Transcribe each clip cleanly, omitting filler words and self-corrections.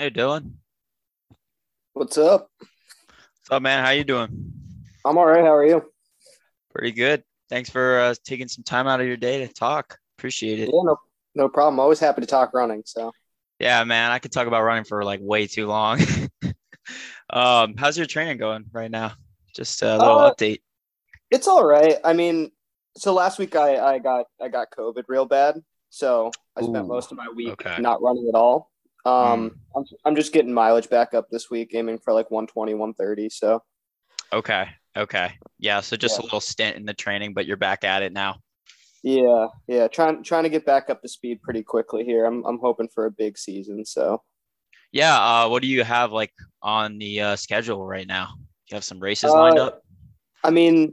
Hey, Dylan. What's up? What's up, man? How you doing? I'm all right. How are you? Pretty good. Thanks for taking some time out of your day to talk. Appreciate it. Yeah, no problem. Always happy to talk running. So. Yeah, man. I could talk about running for like way too long. How's your training going right now? Just a little update. It's all right. I mean, so last week I got COVID real bad. So I spent most of my week not running at all. I'm just getting mileage back up this week, aiming for like 120, 130. So. Okay. Yeah. So just a little stint in the training, but you're back at it now. Yeah. Trying to get back up to speed pretty quickly here. I'm hoping for a big season. So. Yeah. What do you have like on the schedule right now? You have some races lined up? I mean,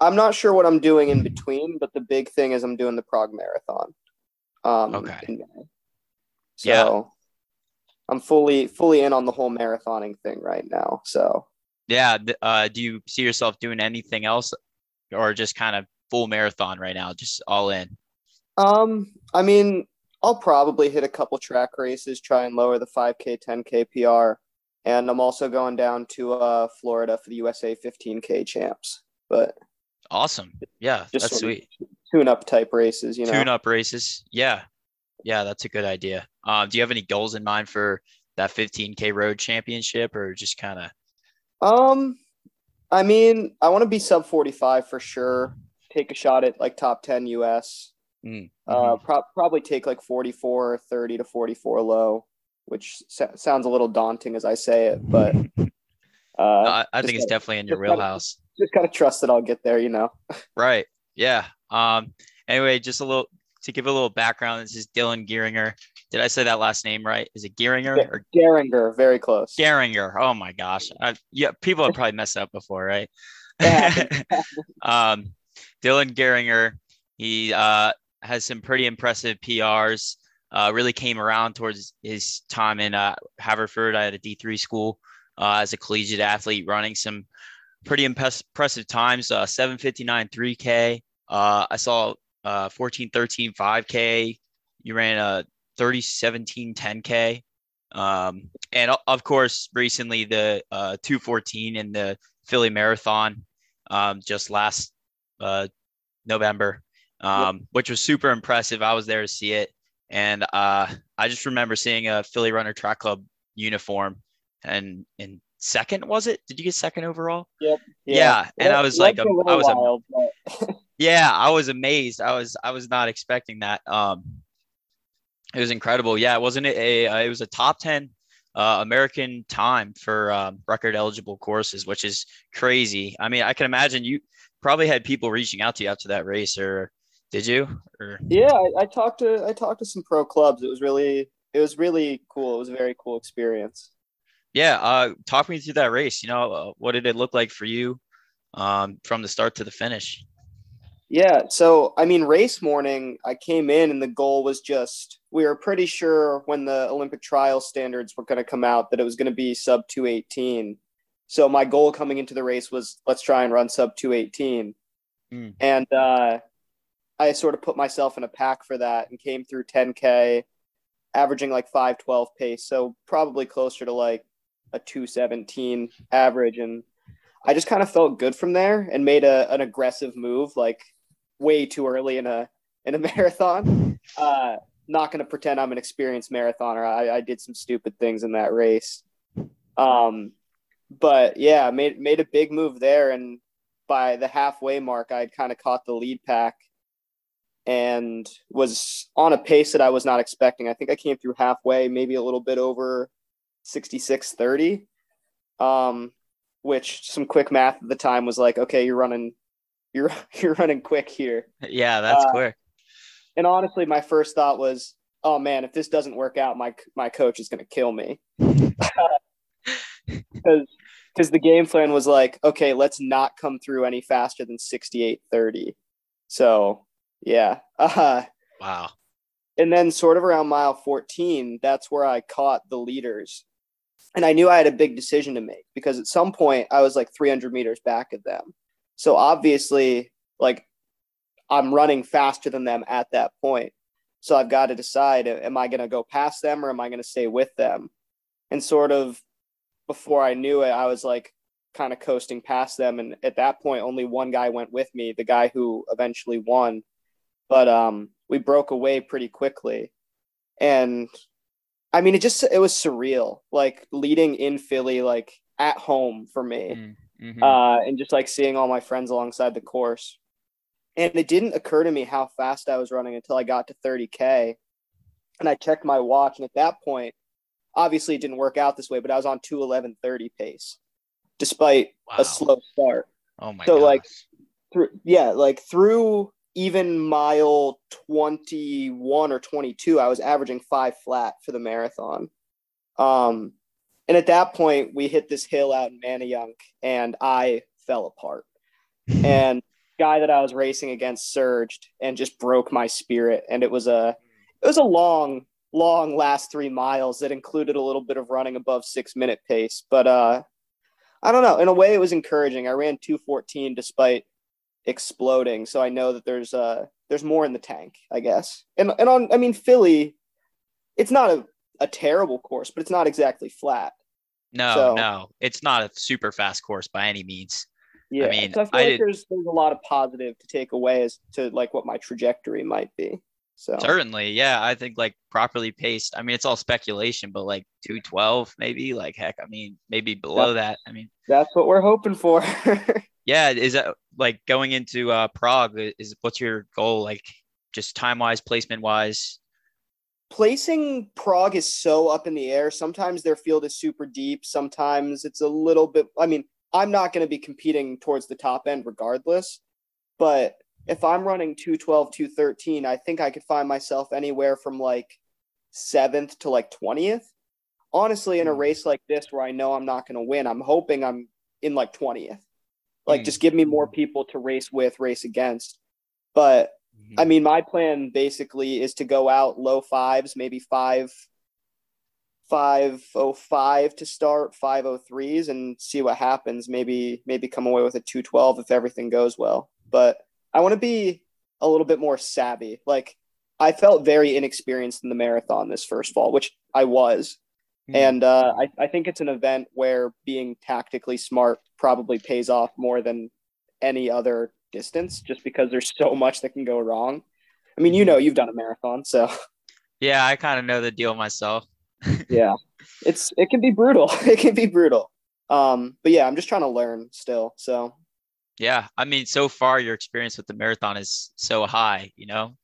I'm not sure what I'm doing in between, but the big thing is I'm doing the Prague Marathon. In May. So I'm fully in on the whole marathoning thing right now. So. Yeah. Do you see yourself doing anything else or just kind of full marathon right now? Just all in. I mean, I'll probably hit a couple track races, try and lower the 5K, 10K PR. And I'm also going down to Florida for the USA 15K champs. But awesome. Yeah, that's sweet. Tune-up type races, you know. Tune-up races. Yeah, that's a good idea. Do you have any goals in mind for that 15K road championship or just kind of? I mean, I want to be sub 45 for sure. Take a shot at like top 10 US. Mm-hmm. Probably take like 44, 30 to 44 low. Which sounds a little daunting as I say it, but I think it's definitely in your wheelhouse. Just gotta trust that I'll get there, you know. Right. Yeah. Anyway, just a little to give a little background. This is Dylan Gearinger. Did I say that last name right? Is it Gearinger or Gearinger? Very close. Gearinger. Oh my gosh. People have probably messed up before, right? Yeah. Dylan Gearinger. He has some pretty impressive PRs. Really came around towards his time in Haverford. I had a D3 school as a collegiate athlete running some pretty impressive times, 7:59 3K. I saw 14:13 5K. You ran a 30:17 10K. And of course, recently the 2:14 in the Philly Marathon just last November, which was super impressive. I was there to see it. And I just remember seeing a Philly Runner Track Club uniform and in second, was it? Did you get second overall? Yep. Yeah. And I was like, I was amazed. I was not expecting that. It was incredible. Yeah. It was a top 10 American time for record eligible courses, which is crazy. I mean, I can imagine you probably had people reaching out to you after that race or, did you? Or? Yeah, I talked to some pro clubs. It was really cool. It was a very cool experience. Yeah, talk me through that race. You know, what did it look like for you from the start to the finish? Yeah, so I mean, race morning, I came in and the goal was we were pretty sure when the Olympic trial standards were going to come out that it was going to be sub 2:18. So my goal coming into the race was let's try and run sub 2:18, and I sort of put myself in a pack for that and came through 10K, averaging like 5:12 pace. So probably closer to like a 2:17 average. And I just kind of felt good from there and made an aggressive move, like way too early in a marathon. Not going to pretend I'm an experienced marathoner. I did some stupid things in that race. But yeah, made a big move there. And by the halfway mark, I had kind of caught the lead pack and was on a pace that I was not expecting. I think I came through halfway, maybe a little bit over 66:30, which some quick math at the time was like, okay, you're running quick here. Yeah, that's quick. And honestly, my first thought was, oh man, if this doesn't work out, my coach is going to kill me. Because the game plan was like, okay, let's not come through any faster than 68:30. So. Yeah. Wow. And then sort of around mile 14, that's where I caught the leaders. And I knew I had a big decision to make because at some point I was like 300 meters back of them. So obviously, like, I'm running faster than them at that point. So I've got to decide, am I going to go past them or am I going to stay with them? and sort of before I knew it, I was like kind of coasting past them. And at that point, only one guy went with me, the guy who eventually won. But we broke away pretty quickly. And I mean, it was surreal, like leading in Philly, like at home for me, mm-hmm. And just like seeing all my friends alongside the course. And it didn't occur to me how fast I was running until I got to 30K. And I checked my watch. And at that point, obviously it didn't work out this way, but I was on 2:11:30 pace, despite a slow start. Oh my god. So gosh. Through even mile 21 or 22, I was averaging 5 flat for the marathon. And at that point we hit this hill out in Manayunk and I fell apart. And the guy that I was racing against surged and just broke my spirit. And it was a long last 3 miles that included a little bit of running above 6 minute pace. But I don't know. In a way, it was encouraging. I ran 2:14 despite exploding, so I know that there's more in the tank, I guess. And on, I mean, Philly, it's not a terrible course, but it's not exactly flat. No, it's not a super fast course by any means. Yeah, I mean, so I feel like there's a lot of positive to take away as to like what my trajectory might be. So certainly, yeah, I think like properly paced. I mean, it's all speculation, but like 2:12, maybe. Like heck, I mean, maybe below that. I mean, that's what we're hoping for. Yeah, is that like going into Prague? Is what's your goal? Like just time wise, placement wise. Placing Prague is so up in the air. Sometimes their field is super deep. Sometimes it's a little bit. I mean, I'm not going to be competing towards the top end regardless, but if I'm running 2:12, 2:13, I think I could find myself anywhere from like 7th to like 20th. Honestly, in a race like this where I know I'm not going to win, I'm hoping I'm in like 20th. Like, just give me more people to race with, race against. But I mean, my plan basically is to go out low fives, maybe 5:05 to start, 5:03s, and see what happens. Maybe come away with a 2:12 if everything goes well. But I want to be a little bit more savvy. Like, I felt very inexperienced in the marathon this first fall, which I was. Mm-hmm. And I think it's an event where being tactically smart probably pays off more than any other distance, just because there's so much that can go wrong. I mean, you know, you've done a marathon, so. Yeah, I kind of know the deal myself. Yeah, it can be brutal. It can be brutal. But yeah, I'm just trying to learn still, so. Yeah, I mean, so far your experience with the marathon is so high, you know,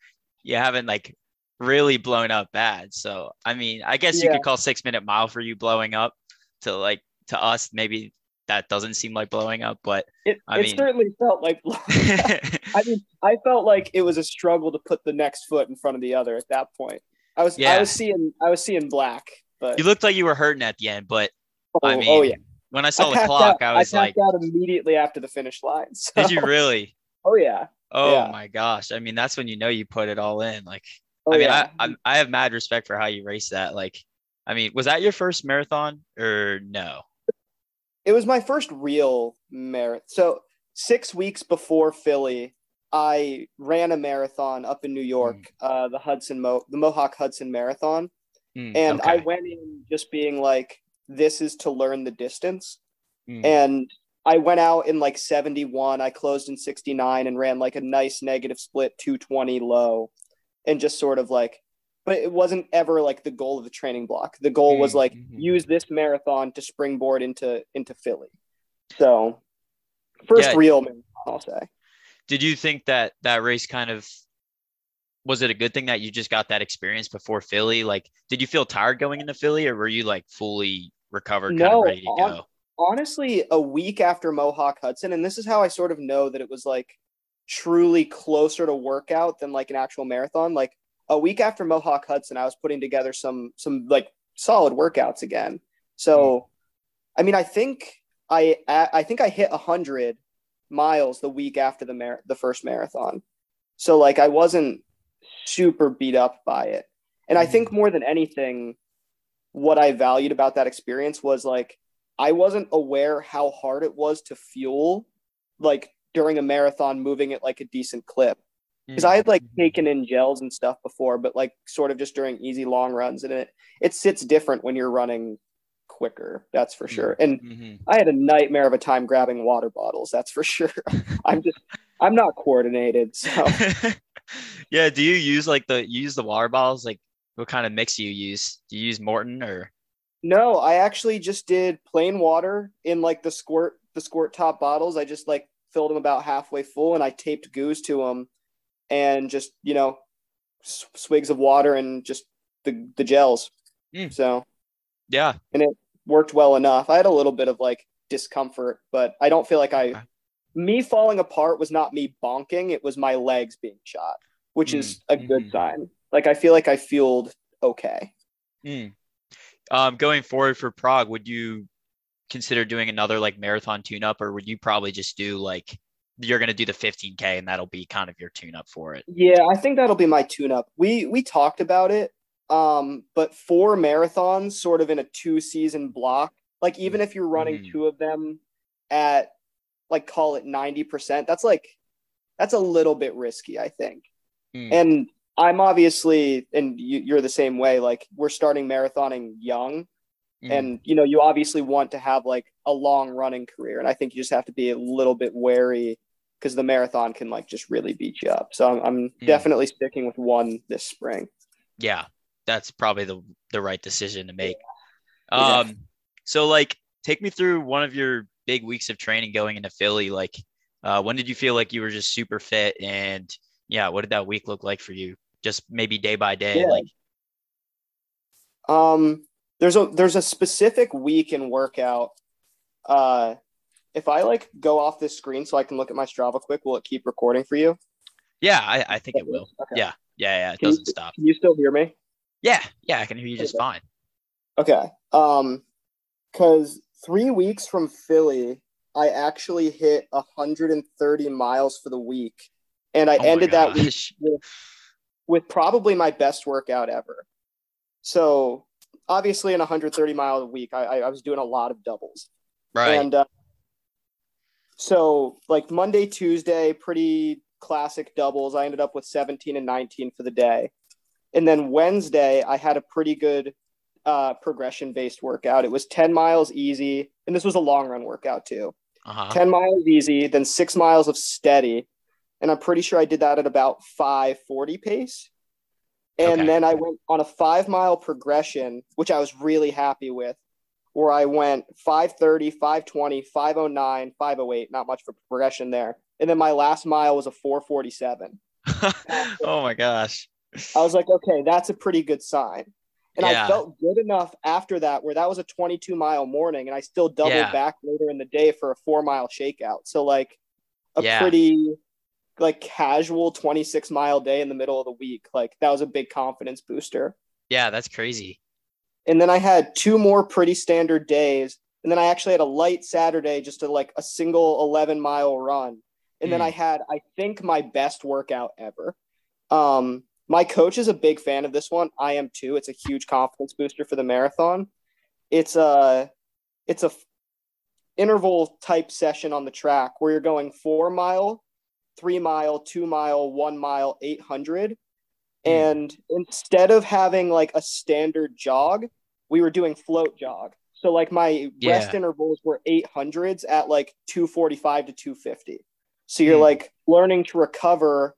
you haven't like really blown up bad. So, I mean, I guess you could call 6 minute mile for you blowing up to us. Maybe that doesn't seem like blowing up, but it certainly felt like blowing up. I mean, I felt like it was a struggle to put the next foot in front of the other at that point. I was seeing black, but you looked like you were hurting at the end, but when I saw the clock, I was like, out immediately after the finish line. So. Did you really? Oh yeah. Oh yeah. My gosh. I mean, that's when you know you put it all in. Like, I have mad respect for how you race that. Like, I mean, was that your first marathon or no? It was my first real marathon. So 6 weeks before Philly, I ran a marathon up in New York, the Mohawk Hudson Marathon. And I went in just being like, this is to learn the distance. And I went out in like 71. I closed in 69 and ran like a nice negative split 2:20 low, and just sort of like, but it wasn't ever like the goal of the training block. The goal was like, use this marathon to springboard into Philly. So first real marathon, I'll say. Did you think that race kind of, was it a good thing that you just got that experience before Philly? Like, did you feel tired going into Philly, or were you like fully recovered, kind of ready to go? Honestly, a week after Mohawk Hudson, and this is how I sort of know that it was like truly closer to workout than like an actual marathon. Like a week after Mohawk Hudson, I was putting together some like solid workouts again. So, I mean, I think I hit 100 miles the week after the first marathon. So like, I wasn't super beat up by it. And I think more than anything, what I valued about that experience was like, I wasn't aware how hard it was to fuel, like during a marathon, moving at like a decent clip. Cause I had like taken in gels and stuff before, but like sort of just during easy long runs, and it sits different when you're running quicker, that's for sure. And I had a nightmare of a time grabbing water bottles, that's for sure. I'm not coordinated, so. Yeah, do you use the water bottles? Like, what kind of mix do you use? Do you use Morton or? No, I actually just did plain water in like the squirt top bottles. I just like filled them about halfway full and I taped goose to them and just, you know, swigs of water and just the gels. So yeah, and it worked well enough. I had a little bit of like discomfort, but I don't feel like me falling apart was not me bonking. It was my legs being shot, which is a good sign. Like, I feel like I fueled okay. Going forward for Prague, would you consider doing another like marathon tune-up, or would you probably just do like, you're going to do the 15K and that'll be kind of your tune-up for it? Yeah, I think that'll be my tune-up. We talked about it, but 4 marathons sort of in a 2-season block. Like, even if you're running 2 of them at like, call it 90%, that's a little bit risky, I think. And I'm obviously, and you're the same way, like, we're starting marathoning young and, you know, you obviously want to have like a long running career. And I think you just have to be a little bit wary because the marathon can like just really beat you up. So I'm definitely sticking with 1 this spring. Yeah. That's probably the right decision to make. Yeah. So like, take me through one of your big weeks of training going into Philly. Like, when did you feel like you were just super fit, and yeah, what did that week look like for you? Just maybe day by day. Yeah. Like, there's a specific week in workout. If I like go off this screen so I can look at my Strava quick, will it keep recording for you? Yeah, I think it will. Okay. Yeah. It doesn't stop. Can you still hear me? Yeah. I can hear you just fine. Okay. 'Cause 3 weeks from Philly, I actually hit 130 miles for the week. And I ended that week with probably my best workout ever. So obviously in 130 mile a week, I was doing a lot of doubles. Right. And so like Monday, Tuesday, pretty classic doubles. I ended up with 17 and 19 for the day. And then Wednesday, I had a pretty good progression-based workout. It was 10 miles easy. And this was a long run workout too. 10 miles easy, then 6 miles of steady. And I'm pretty sure I did that at about 5:40 pace. And then I went on a 5-mile progression, which I was really happy with, where I went 5:30, 5:20, 5:09, 5:08, not much for progression there. And then my last mile was a 4:47. Oh my gosh. I was like, okay, that's a pretty good sign. And I felt good enough after that, where that was a 22-mile morning, and I still doubled back later in the day for a 4-mile shakeout. So like a pretty like casual 26-mile day in the middle of the week. Like, that was a big confidence booster. Yeah, that's crazy. And then I had 2 more pretty standard days. And then I actually had a light Saturday, just like a single 11-mile run. And then I had, I think, my best workout ever. My coach is a big fan of this one. I am too. It's a huge confidence booster for the marathon. It's a interval type session on the track where you're going 4 mile, 3 mile, 2 mile, 1 mile, 800. And instead of having like a standard jog, we were doing float jog. So like my rest intervals were 800s at like 245 to 250. So you're like learning to recover,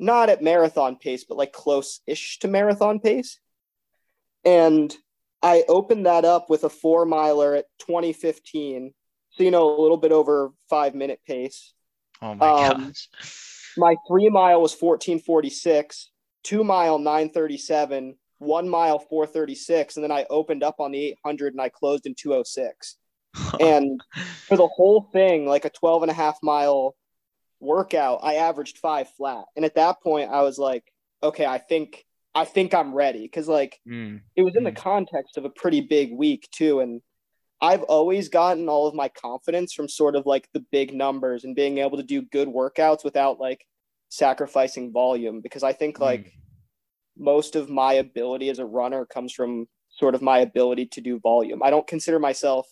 not at marathon pace, but like close-ish to marathon pace. And I opened that up with a 4-miler at 20:15. So, you know, a little bit over 5-minute pace. Oh my gosh. My 3-mile was 14:46, 2-mile 9:37, 1 mile 4:36. And then I opened up on the 800 and I closed in 2:06. And for the whole thing, like a 12.5-mile workout, I averaged 5 flat. And at that point I was like, okay, I think I'm ready, because like it was in the context of a pretty big week too. And I've always gotten all of my confidence from sort of like the big numbers and being able to do good workouts without like sacrificing volume, because I think like most of my ability as a runner comes from sort of my ability to do volume. I don't consider myself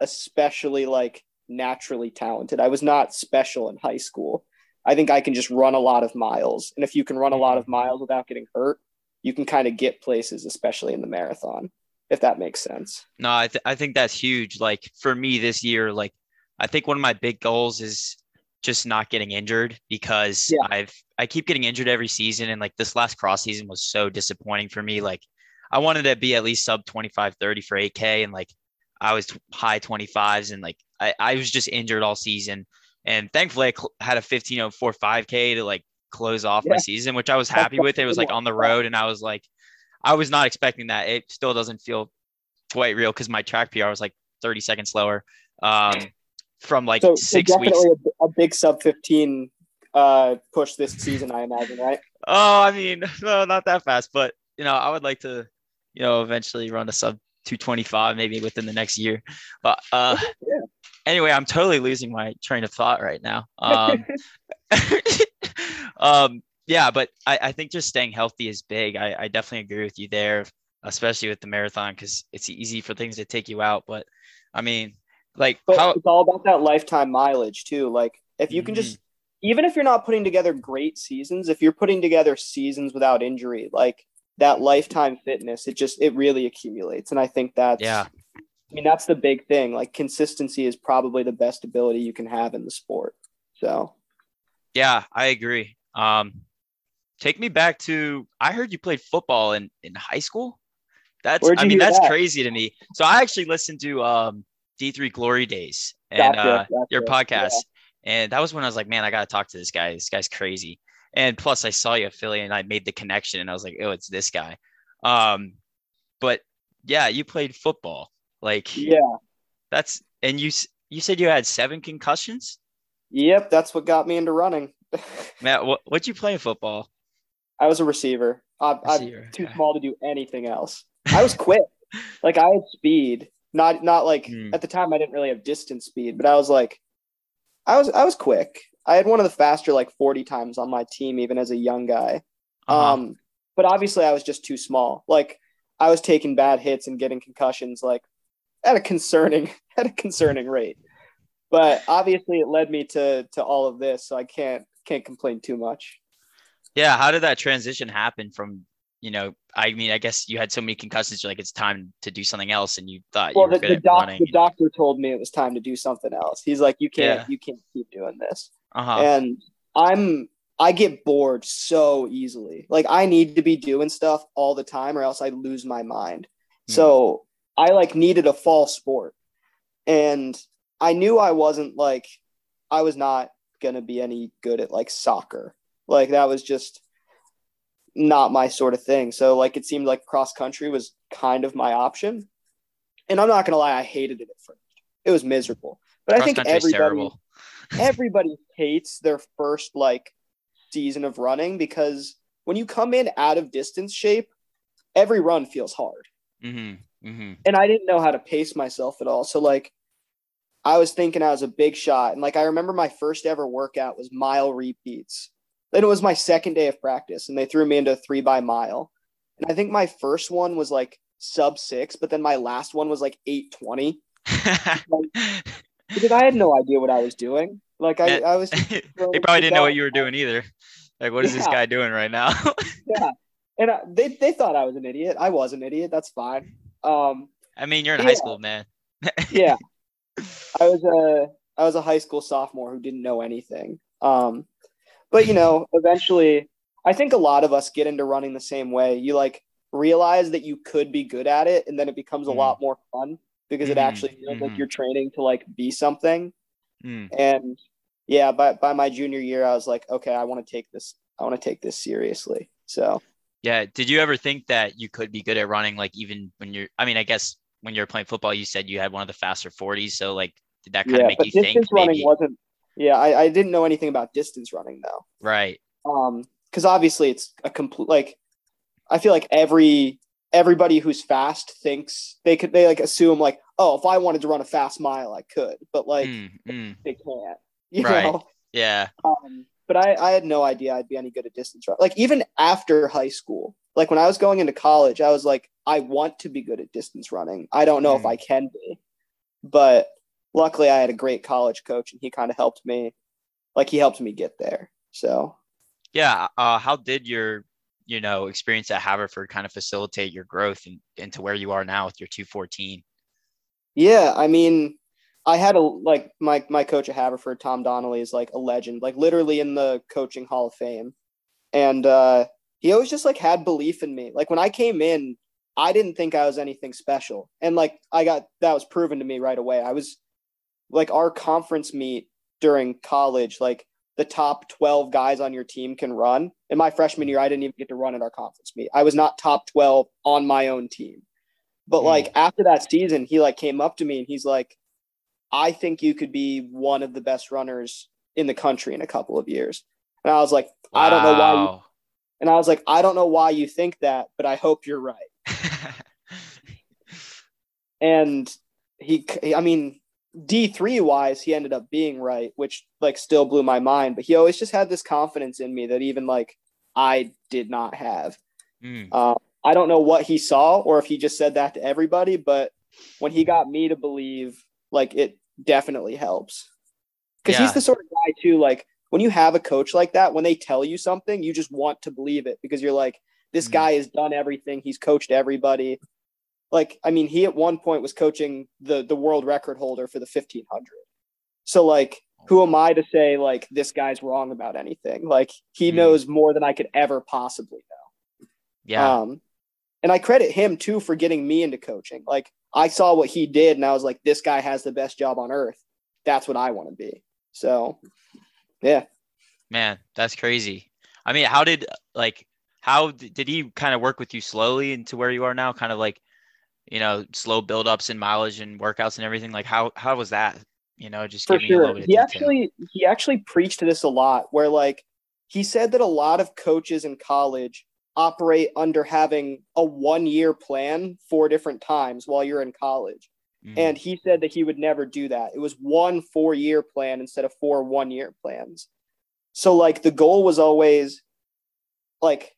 especially like naturally talented. I was not special in high school. I think I can just run a lot of miles. And if you can run a lot of miles without getting hurt, you can kind of get places, especially in the marathon. if that makes sense. No, I think that's huge. Like for me this year, like I think one of my big goals is just not getting injured, because I keep getting injured every season. And like this last cross season was so disappointing for me. Like I wanted to be at least sub 25-30 for 8K. And like I was high 25s and like I was just injured all season. And thankfully I had a 15:04 5K to like close off my season, which I was happy with. It was like on the road. And I was like, I was not expecting that. It still doesn't feel quite real, because my track PR was like 30 seconds slower from like so, 6 weeks. A big sub 15 push this season, I imagine, right? Oh, I mean, no, not that fast, but you know, I would like to, you know, eventually run a sub 225, maybe within the next year. But anyway, I'm totally losing my train of thought right now. Yeah, but I think just staying healthy is big. I definitely agree with you there, especially with the marathon, because it's easy for things to take you out. But I mean, like, it's all about that lifetime mileage too. Like if you can just, even if you're not putting together great seasons, if you're putting together seasons without injury, like that lifetime fitness, it really accumulates. And I think that's, I mean, that's the big thing. Like consistency is probably the best ability you can have in the sport. So. Yeah, I agree. Take me back to, I heard you played football in high school. That's crazy to me. So I actually listened to D3 Glory Days and your podcast. Yeah. And that was when I was like, man, I got to talk to this guy. This guy's crazy. And plus I saw you at Philly and I made the connection and I was like, oh, it's this guy. But yeah, you played football. Like, and you said you had 7 concussions. Yep. That's what got me into running. Matt, what'd you play in football? I was a receiver. I'm too small to do anything else. I was quick. Like I had speed, not like at the time I didn't really have distance speed, but I was like, I was quick. I had one of the faster, like 40 times on my team, even as a young guy. But obviously I was just too small. Like I was taking bad hits and getting concussions, like at a concerning rate, but obviously it led me to all of this. So I can't complain too much. Yeah. How did that transition happen from, you know, I mean, I guess you had so many concussions, you're like, it's time to do something else. And you thought, well, the doctor told me it was time to do something else. He's like, you can't keep doing this. And I get bored so easily. Like I need to be doing stuff all the time or else I lose my mind. So I like needed a fall sport, and I knew I was not going to be any good at like soccer. Like that was just not my sort of thing. So like, it seemed like cross country was kind of my option, and I'm not going to lie, I hated it at first. It was miserable, but I think everybody hates their first like season of running, because when you come in out of distance shape, every run feels hard. And I didn't know how to pace myself at all. So like I was thinking I was a big shot. And like, I remember my first ever workout was mile repeats. Then it was my second day of practice and they threw me into 3x mile. And I think my first one was like sub 6, but then my last one was like 8:20. Because I had no idea what I was doing. Like I was. They probably didn't know what you were doing either. Like, what is this guy doing right now? And they thought I was an idiot. I was an idiot. That's fine. I mean, you're in high school, man. I was a high school sophomore who didn't know anything. But you know, eventually, I think a lot of us get into running the same way. You like realize that you could be good at it, and then it becomes a lot more fun. Because it actually feels like you're training to like be something. And yeah, by my junior year, I was like, okay, I want to take this seriously. So yeah. Did you ever think that you could be good at running? Like even when I guess when you were playing football, you said you had one of the faster 40s. So like, did that kind of make you think running wasn't? Yeah. I didn't know anything about distance running though. Right. Cause obviously it's a complete, like, I feel like everybody who's fast thinks they like assume like, oh, if I wanted to run a fast mile, I could, but like they can't, you know? Yeah. But I had no idea I'd be any good at distance running. Like even after high school, like when I was going into college, I was like, I want to be good at distance running. I don't know if I can be, but luckily I had a great college coach and he kind of helped me. Like he helped me get there. So yeah. How did your you know, experience at Haverford kind of facilitate your growth and to where you are now with your 214? Yeah. I mean, I had my coach at Haverford, Tom Donnelly, is like a legend, like literally in the coaching Hall of Fame. And he always just like had belief in me. Like when I came in, I didn't think I was anything special. And like, that was proven to me right away. I was like, our conference meet during college, like the top 12 guys on your team can run. In my freshman year, I didn't even get to run at our conference meet. I was not top 12 on my own team. But like after that season, he like came up to me and he's like, I think you could be one of the best runners in the country in a couple of years. And I was like, wow. I don't know why. And I was like, I don't know why you think that, but I hope you're right. And D3 wise, he ended up being right, which like still blew my mind, but he always just had this confidence in me that even like I did not have. I don't know what he saw or if he just said that to everybody, but when he got me to believe, like it definitely helps. Cause he's the sort of guy too, like when you have a coach like that, when they tell you something, you just want to believe it because you're like, this guy has done everything. He's coached everybody. Like, I mean, he at one point was coaching the world record holder for the 1500. So like, who am I to say like, this guy's wrong about anything? Like he knows more than I could ever possibly know. Yeah. And I credit him too, for getting me into coaching. Like I saw what he did and I was like, this guy has the best job on earth. That's what I want to be. So yeah, man, that's crazy. I mean, how did he kind of work with you slowly into where you are now? Kind of like, you know, slow buildups and mileage and workouts and everything. Like how was that, you know, just give me a little bit of detail. He actually preached this a lot where like, he said that a lot of coaches in college operate under having a 1 year plan 4 different times while you're in college. And he said that he would never do that. It was 1 4-year plan instead of 4 1-year plans. So like the goal was always like,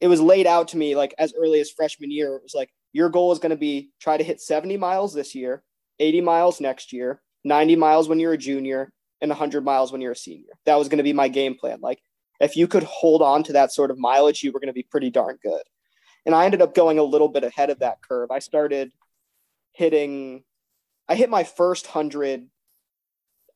it was laid out to me, like as early as freshman year, it was like, your goal is going to be try to hit 70 miles this year, 80 miles next year, 90 miles when you're a junior, and 100 miles when you're a senior. That was going to be my game plan. Like if you could hold on to that sort of mileage, you were going to be pretty darn good. And I ended up going a little bit ahead of that curve. I hit my first 100,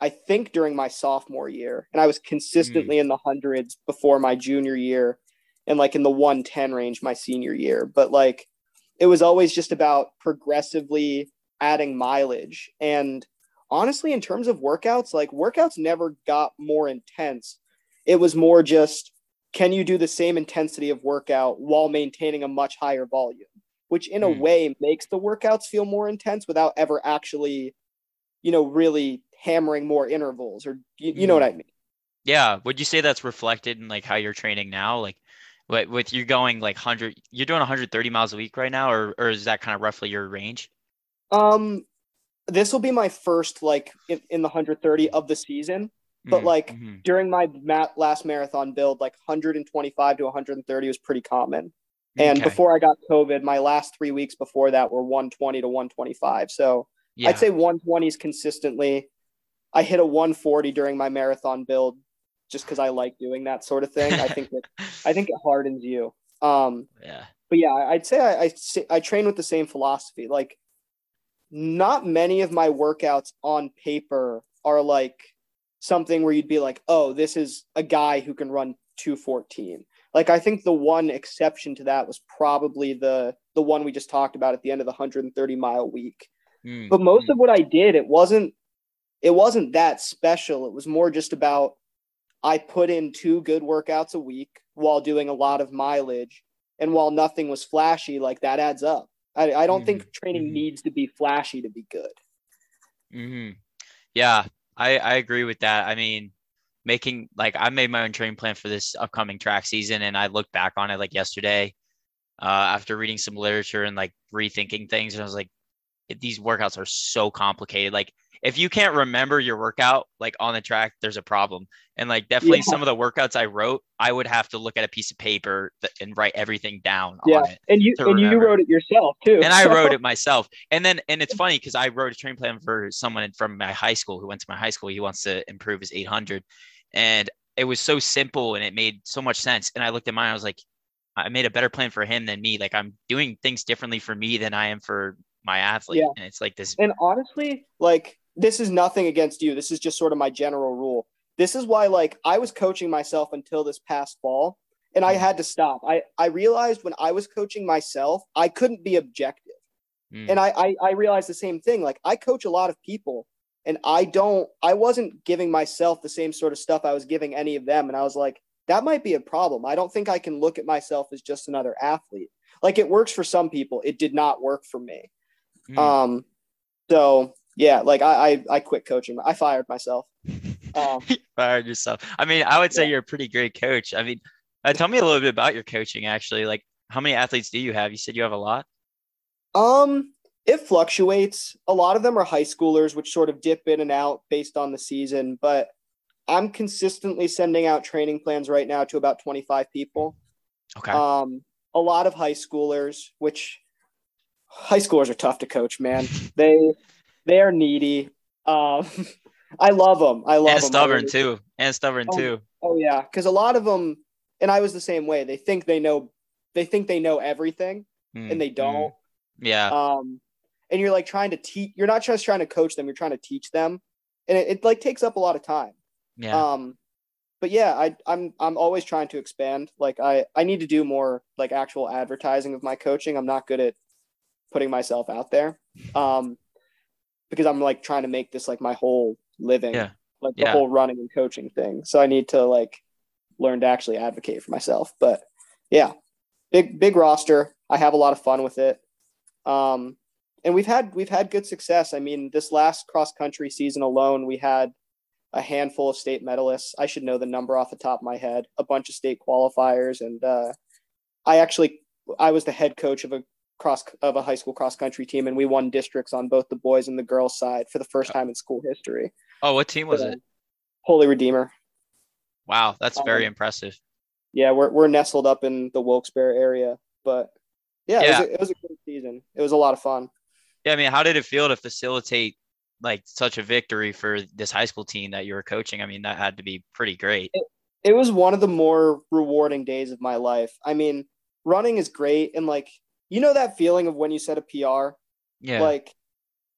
I think during my sophomore year, and I was consistently in the hundreds before my junior year. And like in the 110 range my senior year, but like it was always just about progressively adding mileage. And honestly, in terms of workouts, like workouts never got more intense. It was more just, can you do the same intensity of workout while maintaining a much higher volume, which in a way makes the workouts feel more intense without ever actually, you know, really hammering more intervals or, you know what I mean? Yeah. Would you say that's reflected in like how you're training now? Like, with you going like 100, you're doing 130 miles a week right now, or is that kind of roughly your range? This will be my first like in the 130 of the season, but like during my last marathon build, like 125 to 130 was pretty common. And before I got COVID, my last 3 weeks before that were 120 to 125. So I'd say 120s consistently. I hit a 140 during my marathon build, just because I like doing that sort of thing. I think it hardens you. But yeah, I'd say I train with the same philosophy. Like not many of my workouts on paper are like something where you'd be like, oh, this is a guy who can run 214. Like, I think the one exception to that was probably the one we just talked about at the end of the 130 mile week. But most of what I did, it wasn't that special. It was more just about, I put in 2 good workouts a week while doing a lot of mileage, and while nothing was flashy, like that adds up. I don't think training needs to be flashy to be good. Yeah, I agree with that. I mean, I made my own training plan for this upcoming track season, and I looked back on it like yesterday after reading some literature and like rethinking things. And I was like, these workouts are so complicated. Like, if you can't remember your workout, like on the track, there's a problem. And like, definitely some of the workouts I wrote, I would have to look at a piece of paper and write everything down on it. And you wrote it yourself too. And I wrote it myself. And it's funny, cause I wrote a training plan for someone from my high school who went to my high school. He wants to improve his 800. And it was so simple and it made so much sense. And I looked at mine, I was like, I made a better plan for him than me. Like, I'm doing things differently for me than I am for my athlete. Yeah. And it's like this. And honestly, like, this is nothing against you. This is just sort of my general rule. This is why, like, I was coaching myself until this past fall, and I had to stop. I realized when I was coaching myself, I couldn't be objective. And I realized the same thing. Like, I coach a lot of people, and I wasn't giving myself the same sort of stuff I was giving any of them. And I was like, that might be a problem. I don't think I can look at myself as just another athlete. Like, it works for some people. It did not work for me. So yeah, like I quit coaching. I fired myself. Fired yourself. I mean, I would say you're a pretty great coach. I mean, tell me a little bit about your coaching, actually. Like, how many athletes do you have? You said you have a lot. It fluctuates. A lot of them are high schoolers, which sort of dip in and out based on the season, but I'm consistently sending out training plans right now to about 25 people. Okay. A lot of high schoolers, which high schoolers are tough to coach, man. They are needy. I love them. And stubborn too. Oh yeah. Cause a lot of them, and I was the same way. They think they know everything and they don't. Yeah. And you're like trying to teach, you're not just trying to coach them. You're trying to teach them. And it like takes up a lot of time. Yeah. But yeah, I'm always trying to expand. Like I need to do more like actual advertising of my coaching. I'm not good at putting myself out there. Because I'm like trying to make this like my whole living, the whole running and coaching thing. So I need to like learn to actually advocate for myself, but yeah, big roster. I have a lot of fun with it. And we've had good success. I mean, this last cross country season alone, we had a handful of state medalists. I should know the number off the top of my head, a bunch of state qualifiers. And, I was the head coach of a high school cross country team. And we won districts on both the boys and the girls side for the first time in school history. Oh, what team was it? Holy Redeemer. Wow. That's very impressive. Yeah. We're nestled up in the Wilkes-Barre area, but yeah. It was a great season. It was a lot of fun. Yeah. I mean, how did it feel to facilitate like such a victory for this high school team that you were coaching? I mean, that had to be pretty great. It was one of the more rewarding days of my life. I mean, running is great. And like, you know, that feeling of when you set a PR, like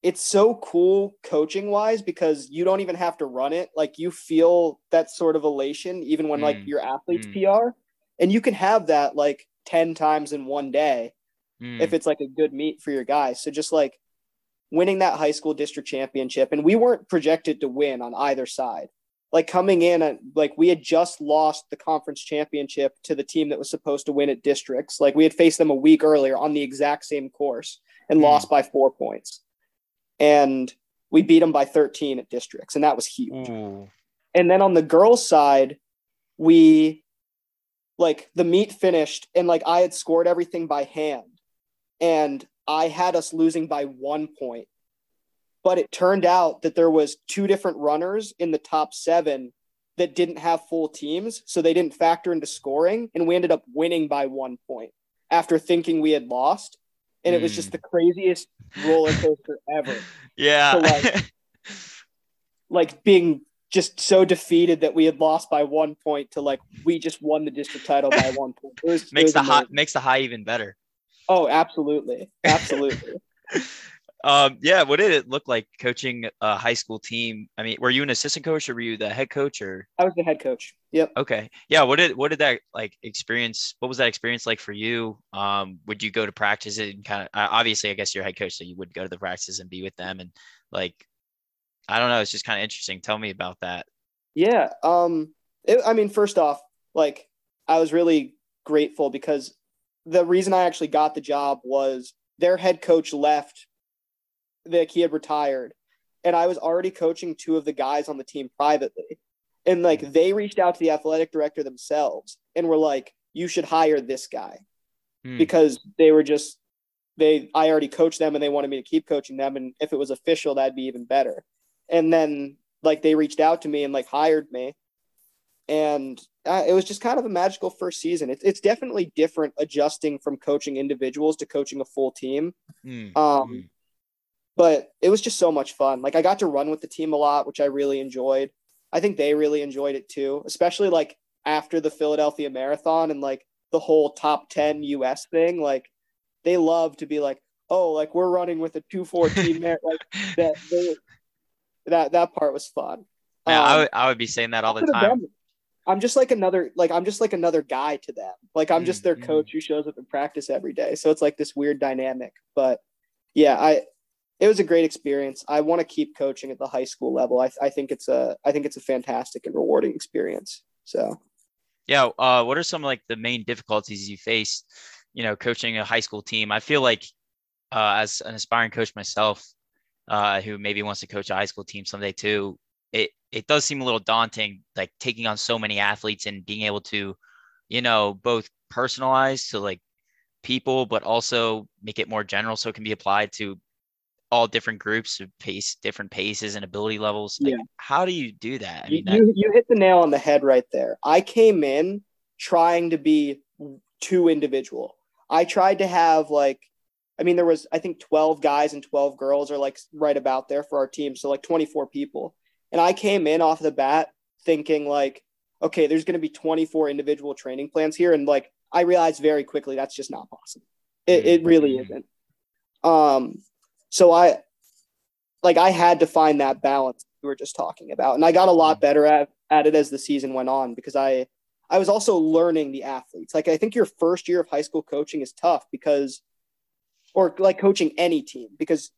it's so cool coaching wise, because you don't even have to run it. Like you feel that sort of elation, even when like your athlete's PR, and you can have that like 10 times in one day if it's like a good meet for your guys. So just like, winning that high school district championship. And we weren't projected to win on either side. Like coming in, like we had just lost the conference championship to the team that was supposed to win at districts. Like we had faced them a week earlier on the exact same course and lost by 4 points. And we beat them by 13 at districts. And that was huge. And then on the girls' side, we like the meet finished and like I had scored everything by hand. And I had us losing by 1 point, but it turned out that there was two different runners in the top seven that didn't have full teams. So they didn't factor into scoring. And we ended up winning by 1 point after thinking we had lost. And it was just the craziest roller coaster ever. Yeah. So like being just so defeated that we had lost by 1 point to like, we just won the district title by 1 point. Makes the high even better. Oh, absolutely. Absolutely. Yeah. What did it look like coaching a high school team? I mean, were you an assistant coach or were you the head coach or? I was the head coach. Yep. Okay. Yeah. What did that like experience? What was that experience like for you? Would you go to practice and kind of, obviously I guess you're head coach, so you would go to the practices and be with them. And like, I don't know. It's just kind of interesting. Tell me about that. Yeah. I mean, first off, like I was really grateful because the reason I actually got the job was their head coach left, like he had retired, and I was already coaching two of the guys on the team privately. And like, they reached out to the athletic director themselves and were like, you should hire this guy because they were just, I already coached them and they wanted me to keep coaching them. And if it was official, that'd be even better. And then like, they reached out to me and like hired me. And it was just kind of a magical first season. It's definitely different adjusting from coaching individuals to coaching a full team. But it was just so much fun. Like I got to run with the team a lot, which I really enjoyed. I think they really enjoyed it too, especially like after the Philadelphia Marathon and like the whole top 10 US thing, like they love to be like, oh, like we're running with a 2:14 marathon. Like that part was fun. Man, I would be saying that all the time. I'm just like another guy to them. Like I'm just their coach who shows up in practice every day. So it's like this weird dynamic, but yeah, it was a great experience. I want to keep coaching at the high school level. I think it's a fantastic and rewarding experience. So yeah. What are some like the main difficulties you face, you know, coaching a high school team? I feel like as an aspiring coach myself, who maybe wants to coach a high school team someday too, it does seem a little daunting, like taking on so many athletes and being able to, you know, both personalize to like people, but also make it more general. So it can be applied to all different groups of pace, different paces and ability levels. Like, yeah. How do you do that? I mean, you hit the nail on the head right there. I came in trying to be too individual. I tried to have like, I mean, there was, I think 12 guys and 12 girls are like right about there for our team. So like 24 people. And I came in off the bat thinking like, okay, there's going to be 24 individual training plans here. And like, I realized very quickly, that's just not possible. It really isn't. So I had to find that balance we were just talking about. And I got a lot better at it as the season went on, because I was also learning the athletes. Like, I think your first year of high school coaching is tough because coaching any team, because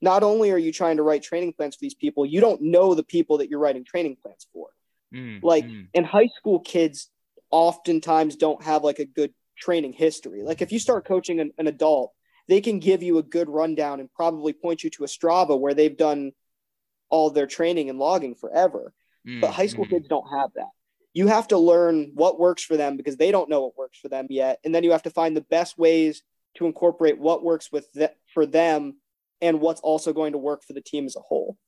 not only are you trying to write training plans for these people, you don't know the people that you're writing training plans for. And high school kids oftentimes don't have like a good training history. Like if you start coaching an adult, they can give you a good rundown and probably point you to a Strava where they've done all their training and logging forever. But high school kids don't have that. You have to learn what works for them because they don't know what works for them yet. And then you have to find the best ways to incorporate what works for them and what's also going to work for the team as a whole.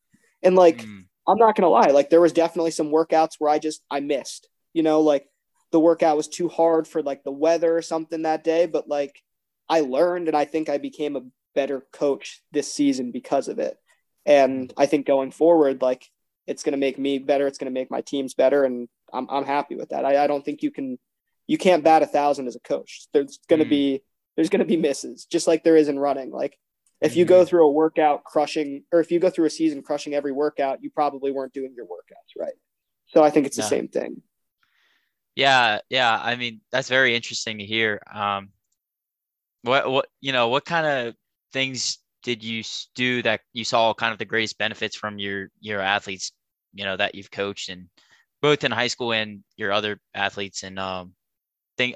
And like, I'm not going to lie, like there was definitely some workouts where I missed, you know, like the workout was too hard for like the weather or something that day, but like I learned and I think I became a better coach this season because of it. And I think going forward, like it's going to make me better. It's going to make my teams better. And I'm happy with that. I don't think you can't bat 1,000 as a coach. There's going to be misses, just like there is in running. Like, if you go through a workout crushing, or if you go through a season crushing every workout, you probably weren't doing your workouts right. So I think it's the same thing. Yeah. I mean, that's very interesting to hear. What kind of things did you do that you saw kind of the greatest benefits from your athletes, you know, that you've coached, and both in high school and your other athletes, and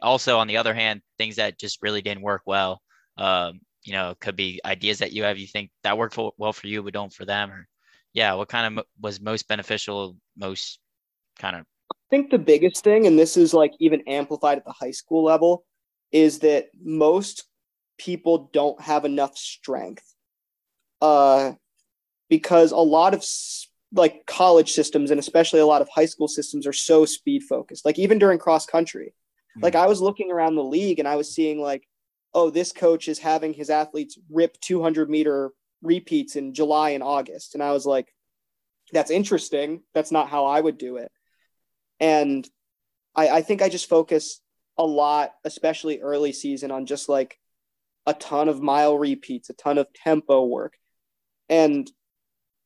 also on the other hand, things that just really didn't work well. You know, it could be ideas that you think that work well for you, but don't for them. Or, yeah. What kind of was most beneficial, most kind of. I think the biggest thing, and this is like even amplified at the high school level, is that most people don't have enough strength. Because a lot of like college systems, and especially a lot of high school systems, are so speed focused. Like even during cross country, like I was looking around the league and I was seeing like, oh, this coach is having his athletes rip 200-meter repeats in July and August. And I was like, that's interesting. That's not how I would do it. And I think I just focus a lot, especially early season, on just like a ton of mile repeats, a ton of tempo work. And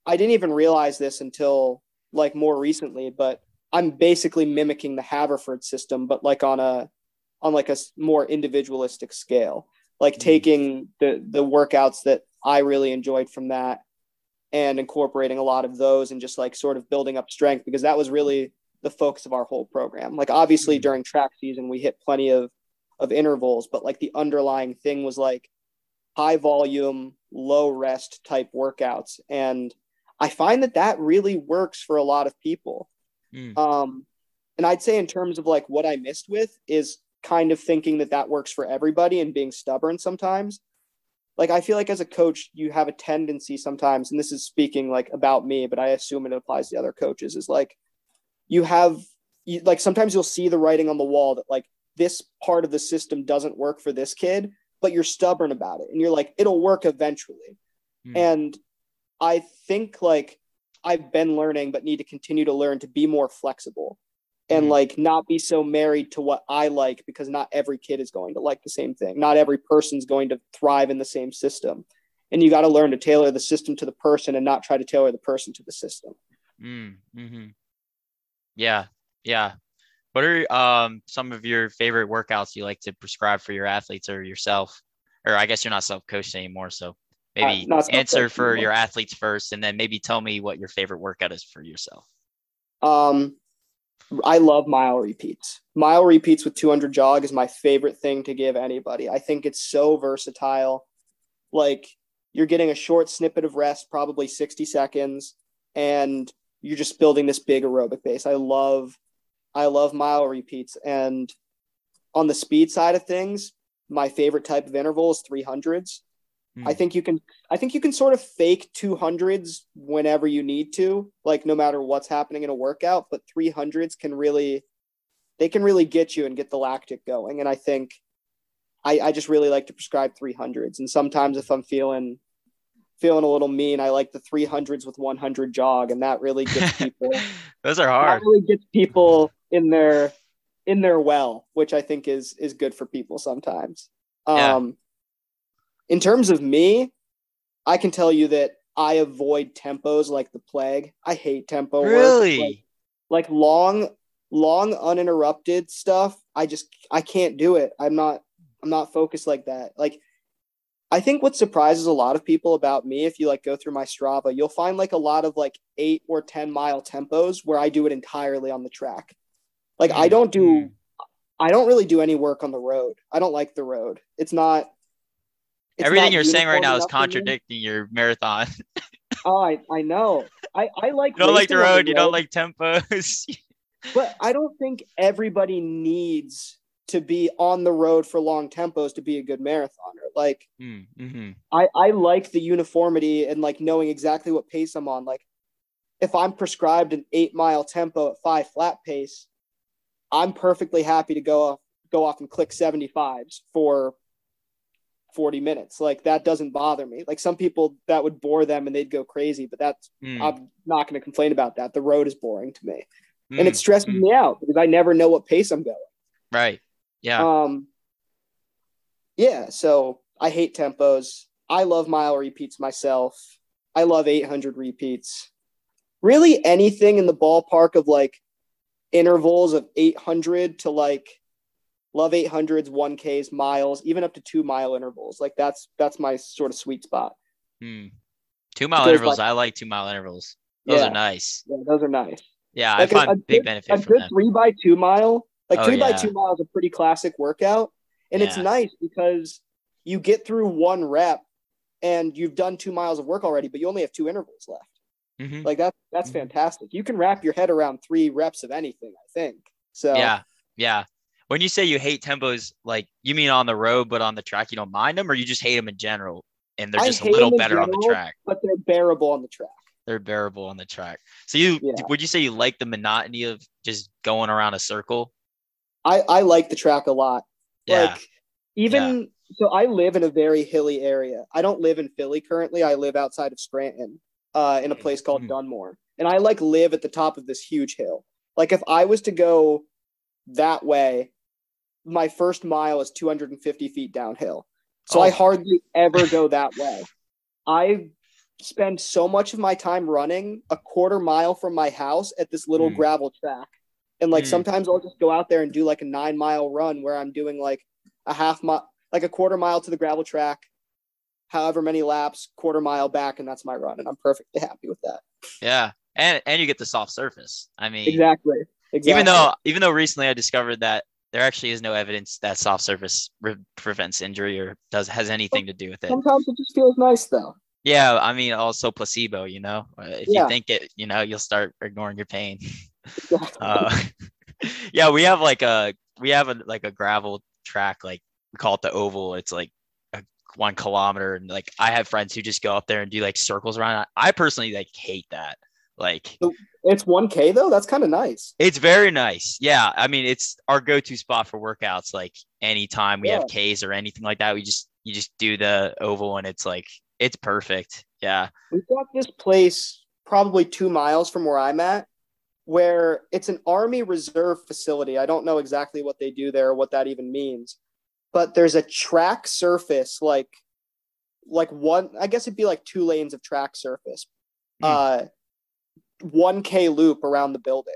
I didn't even realize this until like more recently, but I'm basically mimicking the Haverford system, but like on a more individualistic scale, like taking the workouts that I really enjoyed from that and incorporating a lot of those and just like sort of building up strength, because that was really the focus of our whole program. Like obviously during track season, we hit plenty of intervals, but like the underlying thing was like high volume, low rest type workouts. And I find that really works for a lot of people. And I'd say in terms of like what I missed with is kind of thinking that works for everybody and being stubborn sometimes. Like, I feel like as a coach, you have a tendency sometimes, and this is speaking like about me, but I assume it applies to other coaches, is like, sometimes you'll see the writing on the wall that like this part of the system doesn't work for this kid, but you're stubborn about it. And you're like, it'll work eventually. And I think like I've been learning, but need to continue to learn to be more flexible. and like not be so married to what I like, because not every kid is going to like the same thing. Not every person's going to thrive in the same system. And you got to learn to tailor the system to the person and not try to tailor the person to the system. Yeah. Yeah. What are some of your favorite workouts you like to prescribe for your athletes or yourself? Or I guess you're not self-coached anymore. So maybe answer for your athletes first, and then maybe tell me what your favorite workout is for yourself. I love mile repeats. Mile repeats with 200 jog is my favorite thing to give anybody. I think it's so versatile. Like, you're getting a short snippet of rest, probably 60 seconds, and you're just building this big aerobic base. I love mile repeats. And on the speed side of things, my favorite type of interval is 300s. I think you can sort of fake 200s whenever you need to, like no matter what's happening in a workout, but 300s can really get you and get the lactic going. And I think I just really like to prescribe 300s. And sometimes if I'm feeling a little mean, I like the 300s with 100 jog. And that really gets people, those are hard. That really gets people in their well, which I think is good for people sometimes. Yeah. In terms of me, I can tell you that I avoid tempos like the plague. I hate tempo work. Really? Like long uninterrupted stuff. I can't do it. I'm not focused like that. Like, I think what surprises a lot of people about me, if you like go through my Strava, you'll find like a lot of like 8 or 10 mile tempos where I do it entirely on the track. Like, I don't really do any work on the road. I don't like the road. Everything you're saying right now is contradicting your marathon. Oh, I know. I like. You don't like the road. You don't like tempos. But I don't think everybody needs to be on the road for long tempos to be a good marathoner. Like, I like the uniformity and like knowing exactly what pace I'm on. Like, if I'm prescribed an 8 mile tempo at 5 flat pace, I'm perfectly happy to go off and click 75s for 40 minutes. Like, that doesn't bother me. Like, some people that would bore them and they'd go crazy, but I'm not going to complain about that. The road is boring to me and it stresses me out because I never know what pace I'm going. Right. Yeah. Yeah. So I hate tempos. I love mile repeats myself. I love 800 repeats, really anything in the ballpark of like intervals of 800 to like, love 800s, 1Ks, miles, even up to 2 mile intervals. Like, that's my sort of sweet spot. 2 mile intervals. I like 2 mile intervals. Those are nice. Yeah, those are nice. Yeah, like I find big benefit from them. A good 3 by 2 mile, like 3 by 2 mile is a pretty classic workout. And it's nice because you get through one rep and you've done 2 miles of work already, but you only have 2 intervals left. Like, that's fantastic. You can wrap your head around 3 reps of anything, I think. So yeah. When you say you hate tempos, like, you mean on the road, but on the track, you don't mind them, or you just hate them in general, and they're just a little better on the track? But they're bearable on the track. So would you say you like the monotony of just going around a circle? I like the track a lot. Yeah. Like, so I live in a very hilly area. I don't live in Philly currently. I live outside of Scranton in a place called Dunmore. And I like live at the top of this huge hill. Like, if I was to go that way, my first mile is 250 feet downhill. So I hardly ever go that way. I spend so much of my time running a quarter mile from my house at this little gravel track. And like, sometimes I'll just go out there and do like a 9 mile run where I'm doing like a quarter mile to the gravel track, however many laps, quarter mile back. And that's my run. And I'm perfectly happy with that. Yeah. And you get the soft surface. I mean, exactly. Even though recently I discovered that there actually is no evidence that soft surface prevents injury or has anything to do with it. Sometimes it just feels nice, though. Yeah, I mean, also placebo. You know, if you think it, you know, you'll start ignoring your pain. Yeah, we have a gravel track, like we call it the oval. It's like 1 kilometer, and like I have friends who just go up there and do like circles around. I personally like hate that. Like, it's 1K though. That's kind of nice. It's very nice. Yeah. I mean, it's our go-to spot for workouts. Like, anytime we have Ks or anything like that, you just do the oval and it's like, it's perfect. Yeah. We've got this place probably 2 miles from where I'm at where it's an Army Reserve facility. I don't know exactly what they do there, or what that even means, but there's a track surface, like one, I guess it'd be like two lanes of track surface, 1K loop around the building.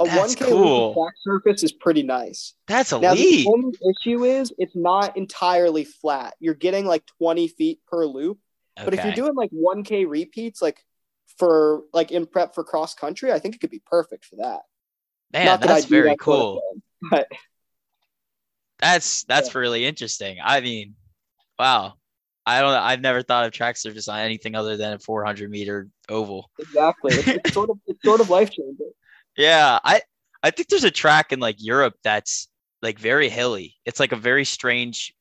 A That's 1K cool. track surface is pretty nice. That's elite. Now, the only issue is it's not entirely flat. You're getting like 20 feet per loop. Okay. But if you're doing like 1K repeats, like for like in prep for cross country, I think it could be perfect for that. Man, not that's that very that cool. But that's really interesting. I mean, wow. I've never thought of track surface on anything other than a 400-meter oval. Exactly. It's sort of life changing. Yeah, I think there's a track in like Europe that's like very hilly. It's like a very strange,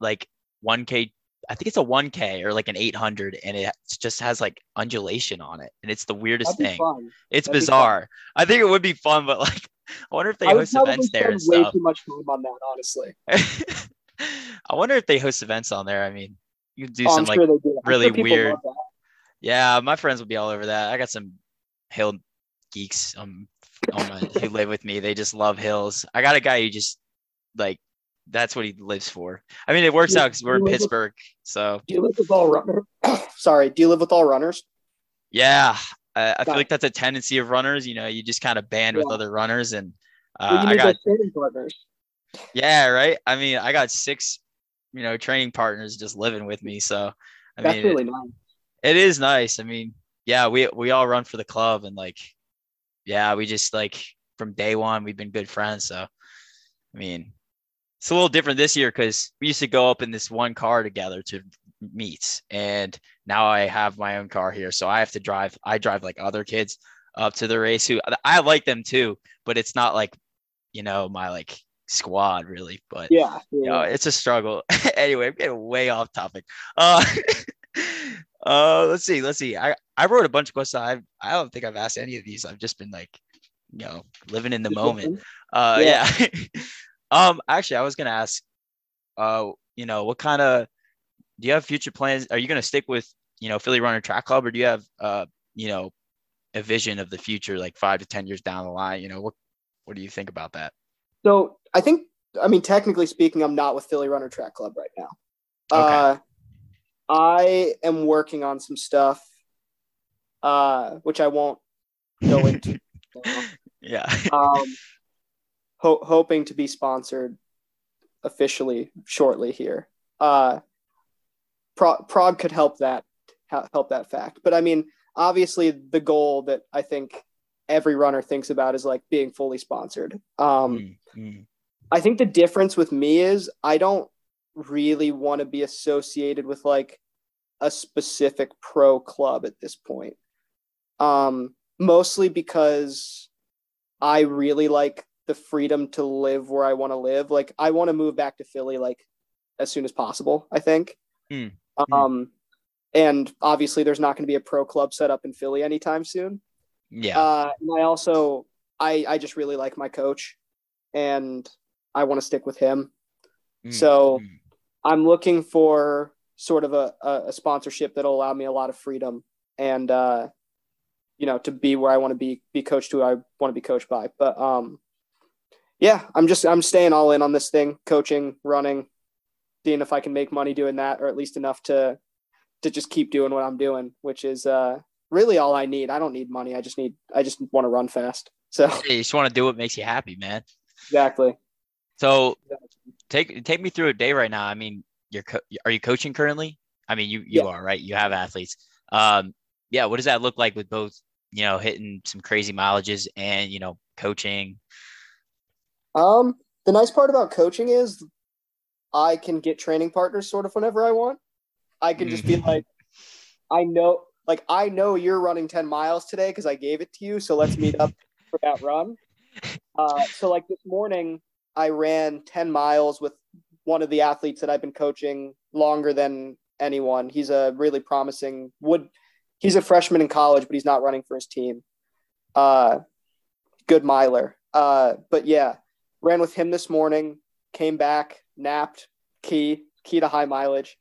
like 1K. I think it's a 1K or like an 800, and it just has like undulation on it, and it's the weirdest thing. Fun. It's That'd bizarre. I think it would be fun, but like, I wonder if they host events there and stuff. I would probably spend way too much time on that, honestly. I wonder if they host events on there. I mean, you do some like really weird. Yeah, my friends would be all over that. I got some hill geeks who live with me. They just love hills. I got a guy who just like, that's what he lives for. I mean, it works out because we're in Pittsburgh. So do you live with all runners? Sorry, do you live with all runners? Yeah, I feel like that's a tendency of runners. You know, you just kind of band with other runners, and I got training partners. Yeah, right. I mean, I got 6, you know, training partners just living with me. So I mean, really nice. It is nice. I mean, yeah, we all run for the club, and like, yeah, we just like from day one we've been good friends. So I mean. It's a little different this year because we used to go up in this one car together to meets, and now I have my own car here. So I have to drive. I drive like other kids up to the race who I like them too, but it's not like, you know, my like squad really, but yeah, you know, it's a struggle. Anyway, I'm getting way off topic. Let's see. I wrote a bunch of questions. I don't think I've asked any of these. I've just been like, you know, living in the moment. Yeah. Actually, I was going to ask, you know, what kind of, do you have future plans? Are you going to stick with, you know, Philly Runner Track Club, or do you have, you know, a vision of the future, like 5 to 10 years down the line? You know, what do you think about that? So I mean, technically speaking, I'm not with Philly Runner Track Club right now. Okay. I am working on some stuff, which I won't go into. Yeah. Hoping to be sponsored officially shortly here. Prague could help that fact. But I mean, obviously the goal that I think every runner thinks about is like being fully sponsored. I think the difference with me is I don't really want to be associated with like a specific pro club at this point. Mostly because I really like the freedom to live where I want to live. Like I want to move back to Philly, like as soon as possible, I think. And obviously there's not going to be a pro club set up in Philly anytime soon. Yeah. And I also, I just really like my coach and I want to stick with him. So I'm looking for sort of a sponsorship that'll allow me a lot of freedom and, you know, to be where I want to be coached who I want to be coached by. But, yeah, I'm staying all in on this thing, coaching, running, seeing if I can make money doing that, or at least enough to just keep doing what I'm doing, which is really all I need. I don't need money. I just want to run fast. So you just want to do what makes you happy, man. Exactly. So take me through a day right now. I mean, are you coaching currently? I mean, you are, right? You have athletes. Yeah. What does that look like with both, you know, hitting some crazy mileages and, you know, coaching? The nice part about coaching is I can get training partners sort of whenever I want. I can just be like, I know you're running 10 miles today because I gave it to you. So let's meet up for that run. So like this morning I ran 10 miles with one of the athletes that I've been coaching longer than anyone. He's a really promising he's a freshman in college, but he's not running for his team. Good miler. But yeah. Ran with him this morning, came back, napped, key to high mileage,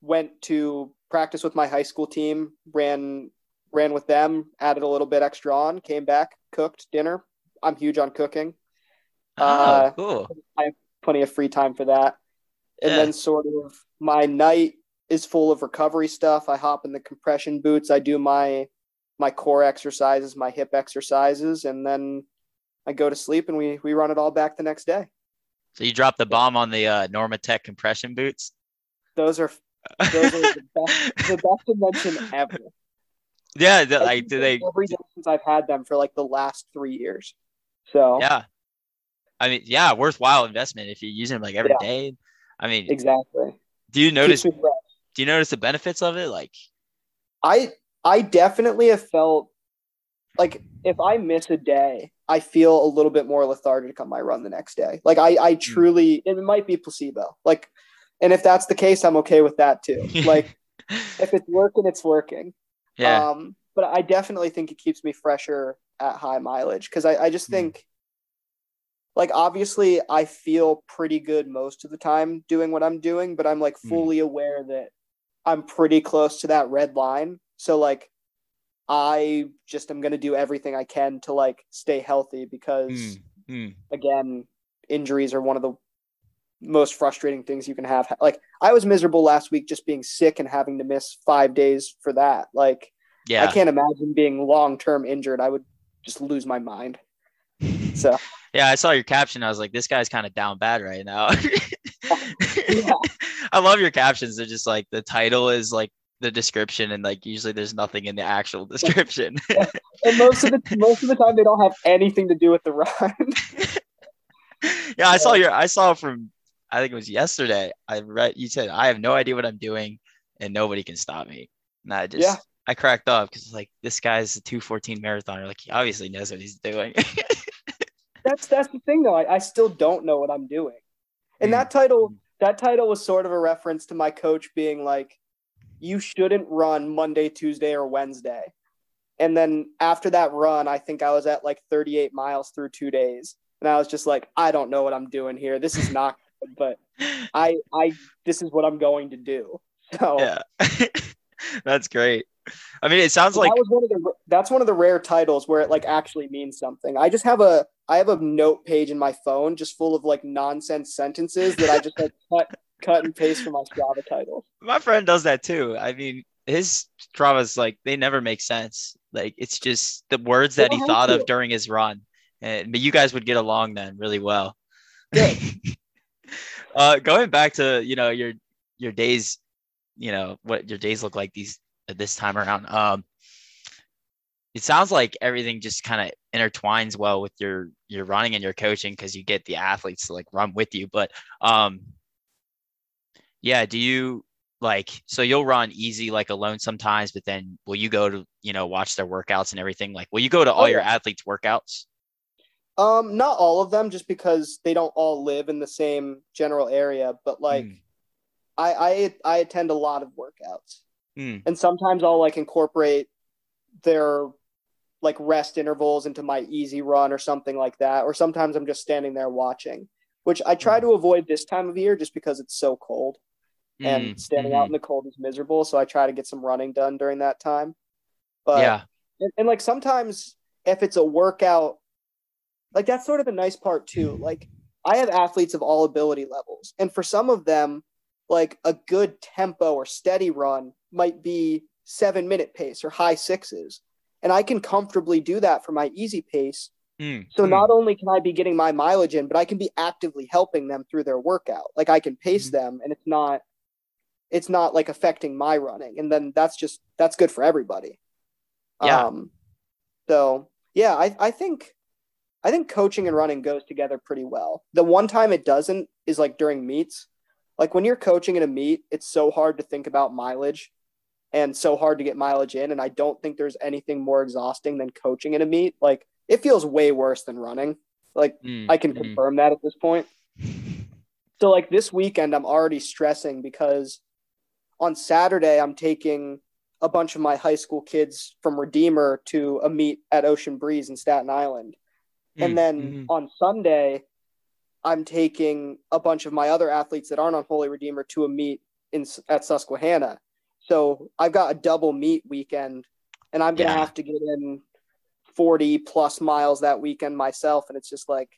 went to practice with my high school team, ran ran with them, added a little bit extra on, came back, cooked dinner. I'm huge on cooking. Cool. I have plenty of free time for that. And then sort of my night is full of recovery stuff. I hop in the compression boots. I do my core exercises, my hip exercises, and then I go to sleep and we run it all back the next day. So you dropped the bomb on the NormaTec compression boots. Those are the best invention ever. Yeah, since I've had them for like the last 3 years. So yeah, I mean, yeah, worthwhile investment if you're using them like every day. I mean, exactly. Do you notice the benefits of it? Like, I definitely have felt like if I miss a day, I feel a little bit more lethargic on my run the next day. Like I truly, and it might be placebo. Like, and if that's the case, I'm okay with that too. Like if it's working, it's working. Yeah. But I definitely think it keeps me fresher at high mileage. Cause I just think like, obviously I feel pretty good most of the time doing what I'm doing, but I'm like fully aware that I'm pretty close to that red line. So like, I just am going to do everything I can to like stay healthy because again, injuries are one of the most frustrating things you can have. Like I was miserable last week just being sick and having to miss 5 days for that. Like I can't imagine being long-term injured. I would just lose my mind. So yeah, I saw your caption. I was like, this guy's kind of down bad right now. I love your captions. They're just like, the title is like the description and like usually there's nothing in the actual description. And most of the time they don't have anything to do with the run. Yeah, I think it was yesterday. I read you said I have no idea what I'm doing and nobody can stop me. And I just I cracked up because like this guy's a 2:14 marathoner. Like he obviously knows what he's doing. That's the thing though. I still don't know what I'm doing. And that title was sort of a reference to my coach being like, you shouldn't run Monday, Tuesday, or Wednesday. And then after that run, I think I was at like 38 miles through 2 days. And I was just like, I don't know what I'm doing here. This is not good, but I this is what I'm going to do. So yeah, that's great. I mean, it sounds like that's one of the rare titles where it like actually means something. I just have I have a note page in my phone just full of like nonsense sentences that I just like cut and paste from my Strava title. My friend does that too. I mean, his Strava's like, they never make sense. Like it's just the words that he thought of during his run. But you guys would get along then really well. Yeah. Going back to, you know, your days, you know, what your days look like this time around. It sounds like everything just kind of intertwines well with your running and your coaching because you get the athletes to like run with you. But yeah, do you like, so you'll run easy like alone sometimes, but then will you go to, you know, watch their workouts and everything? Like, will you go to all your athletes' workouts? Not all of them, just because they don't all live in the same general area, but like I attend a lot of workouts and sometimes I'll like incorporate their like rest intervals into my easy run or something like that. Or sometimes I'm just standing there watching, which I try to avoid this time of year just because it's so cold and standing out in the cold is miserable. So I try to get some running done during that time. But and like sometimes if it's a workout, like that's sort of a nice part too. Like I have athletes of all ability levels. And for some of them, like a good tempo or steady run might be 7 minute pace or high sixes. And I can comfortably do that for my easy pace. So not only can I be getting my mileage in, but I can be actively helping them through their workout. Like I can pace them and it's not like affecting my running. And then that's good for everybody. Yeah. So yeah, I think coaching and running goes together pretty well. The one time it doesn't is like during meets. Like when you're coaching in a meet, it's so hard to think about mileage and so hard to get mileage in. And I don't think there's anything more exhausting than coaching in a meet. Like it feels way worse than running. Like I can confirm that at this point. So like this weekend, I'm already stressing because on Saturday, I'm taking a bunch of my high school kids from Redeemer to a meet at Ocean Breeze in Staten Island. And then on Sunday, I'm taking a bunch of my other athletes that aren't on Holy Redeemer to a meet at Susquehanna. So I've got a double meet weekend and I'm going to have to get in 40 plus miles that weekend myself. And it's just like,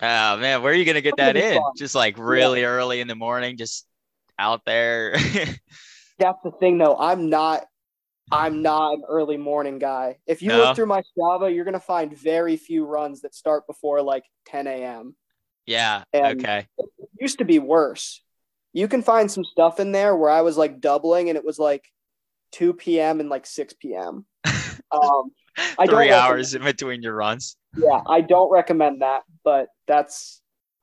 oh man, where are you going to get that in? Fun. Just like really early in the morning, just out there. That's the thing though. I'm not an early morning guy. If you look through my Strava, you're going to find very few runs that start before like 10 a.m. Yeah. And okay. It used to be worse. You can find some stuff in there where I was like doubling and it was like 2 p.m. and like 6 p.m. I 3 hours in between your runs. Yeah. I don't recommend that, but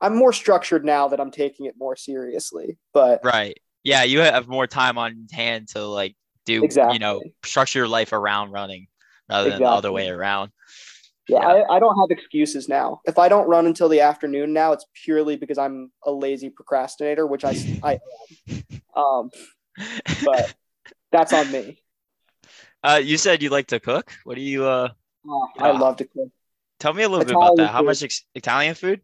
I'm more structured now that I'm taking it more seriously, but right. Yeah. You have more time on hand to like, exactly. You know, structure your life around running rather than the other way around. I don't have excuses now. If I don't run until the afternoon now, it's purely because I'm a lazy procrastinator, which I am. But that's on me. You said you like to cook. What do you I love to cook. Tell me a little bit about that. How much Italian food?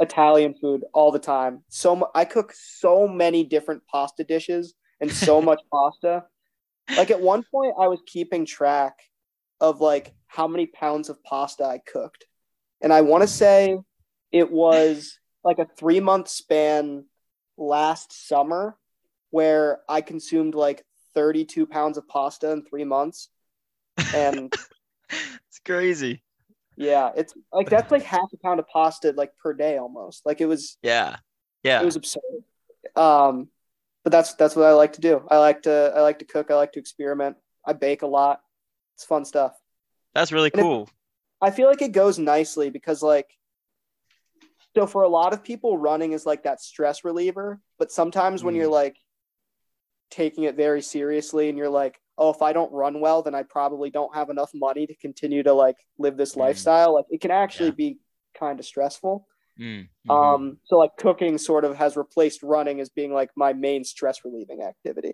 Italian food all the time. I cook so many different pasta dishes and so much pasta. Like at one point I was keeping track of like how many pounds of pasta I cooked. And I want to say it was like a 3-month span last summer where I consumed like 32 pounds of pasta in 3 months. And it's crazy. Yeah. It's like, that's like half a pound of pasta, like per day almost. Like it was, it was absurd. But that's what I like to do. I like to cook. I like to experiment. I bake a lot. It's fun stuff. That's really cool. I feel like it goes nicely because like, so for a lot of people running is like that stress reliever, but sometimes when you're like taking it very seriously and you're like, oh, if I don't run well, then I probably don't have enough money to continue to like live this lifestyle. Like it can actually be kind of stressful. Mm-hmm. So like cooking sort of has replaced running as being like my main stress relieving activity.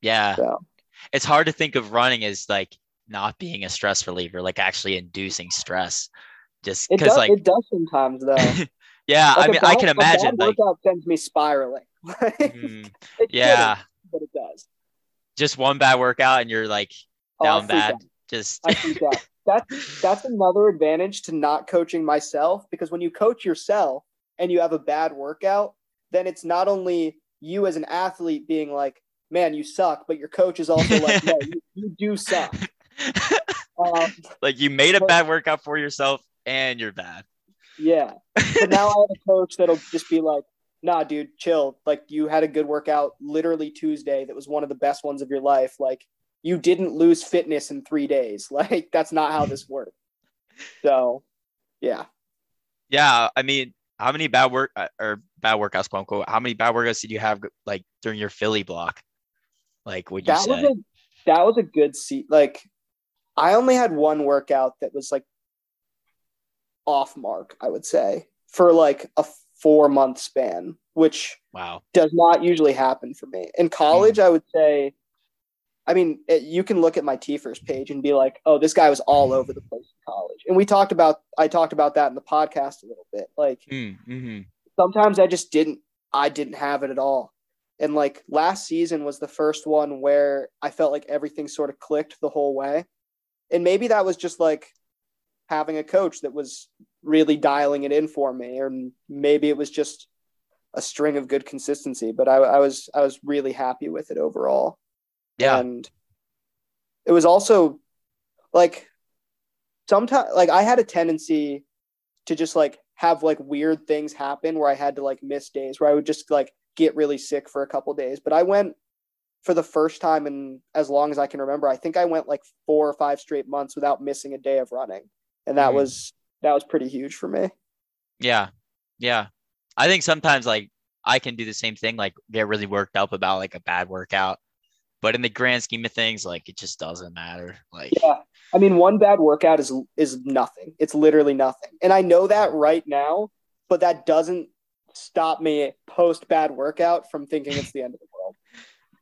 Yeah. So. It's hard to think of running as like not being a stress reliever, like actually inducing stress just because like it does sometimes though. Yeah. Like I mean, I can imagine like workout sends me spiraling. But it does. Just one bad workout and you're like down bad. I think that. That's another advantage to not coaching myself, because when you coach yourself and you have a bad workout, then it's not only you as an athlete being like, man, you suck, but your coach is also like, no, you do suck. Like you made a bad workout for yourself and you're bad. Yeah. But now I have a coach that'll just be like, nah, dude, chill. Like you had a good workout literally Tuesday. That was one of the best ones of your life. Like, you didn't lose fitness in 3 days. Like, that's not how this works. So, yeah. Yeah. I mean, how many bad workouts, quote unquote, how many bad workouts did you have like during your Philly block? Like, would you say? That was a good seat. Like, I only had one workout that was like off mark, I would say, for like a 4-month span, which does not usually happen for me. In college, I would say, I mean, you can look at my TFIRS page and be like, oh, this guy was all over the place in college. And I talked about that in the podcast a little bit. Like sometimes I didn't have it at all. And like last season was the first one where I felt like everything sort of clicked the whole way. And maybe that was just like having a coach that was really dialing it in for me, or maybe it was just a string of good consistency, but I was really happy with it overall. Yeah. And it was also like sometimes like I had a tendency to just like have like weird things happen where I had to like miss days where I would just like get really sick for a couple days. But I went for the first time in as long as I can remember. I think I went like 4 or 5 straight months without missing a day of running. And that was pretty huge for me. Yeah. Yeah. I think sometimes like I can do the same thing, like get really worked up about like a bad workout. But in the grand scheme of things, like it just doesn't matter. Like, yeah, I mean, one bad workout is nothing. It's literally nothing. And I know that right now, but that doesn't stop me post bad workout from thinking it's the end of the world.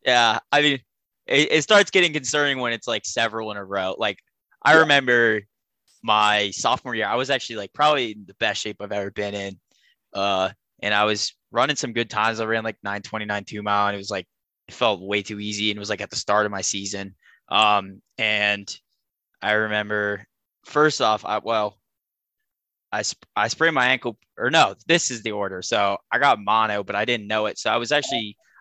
Yeah, I mean, it starts getting concerning when it's like several in a row. Like, I remember my sophomore year, I was actually like probably in the best shape I've ever been in, and I was running some good times. I ran like 9:29 2 mile, and it was like. It felt way too easy and it was like at the start of my season. And I remember first off, I sprained my ankle, or no, this is the order. So I got mono, but I didn't know it. So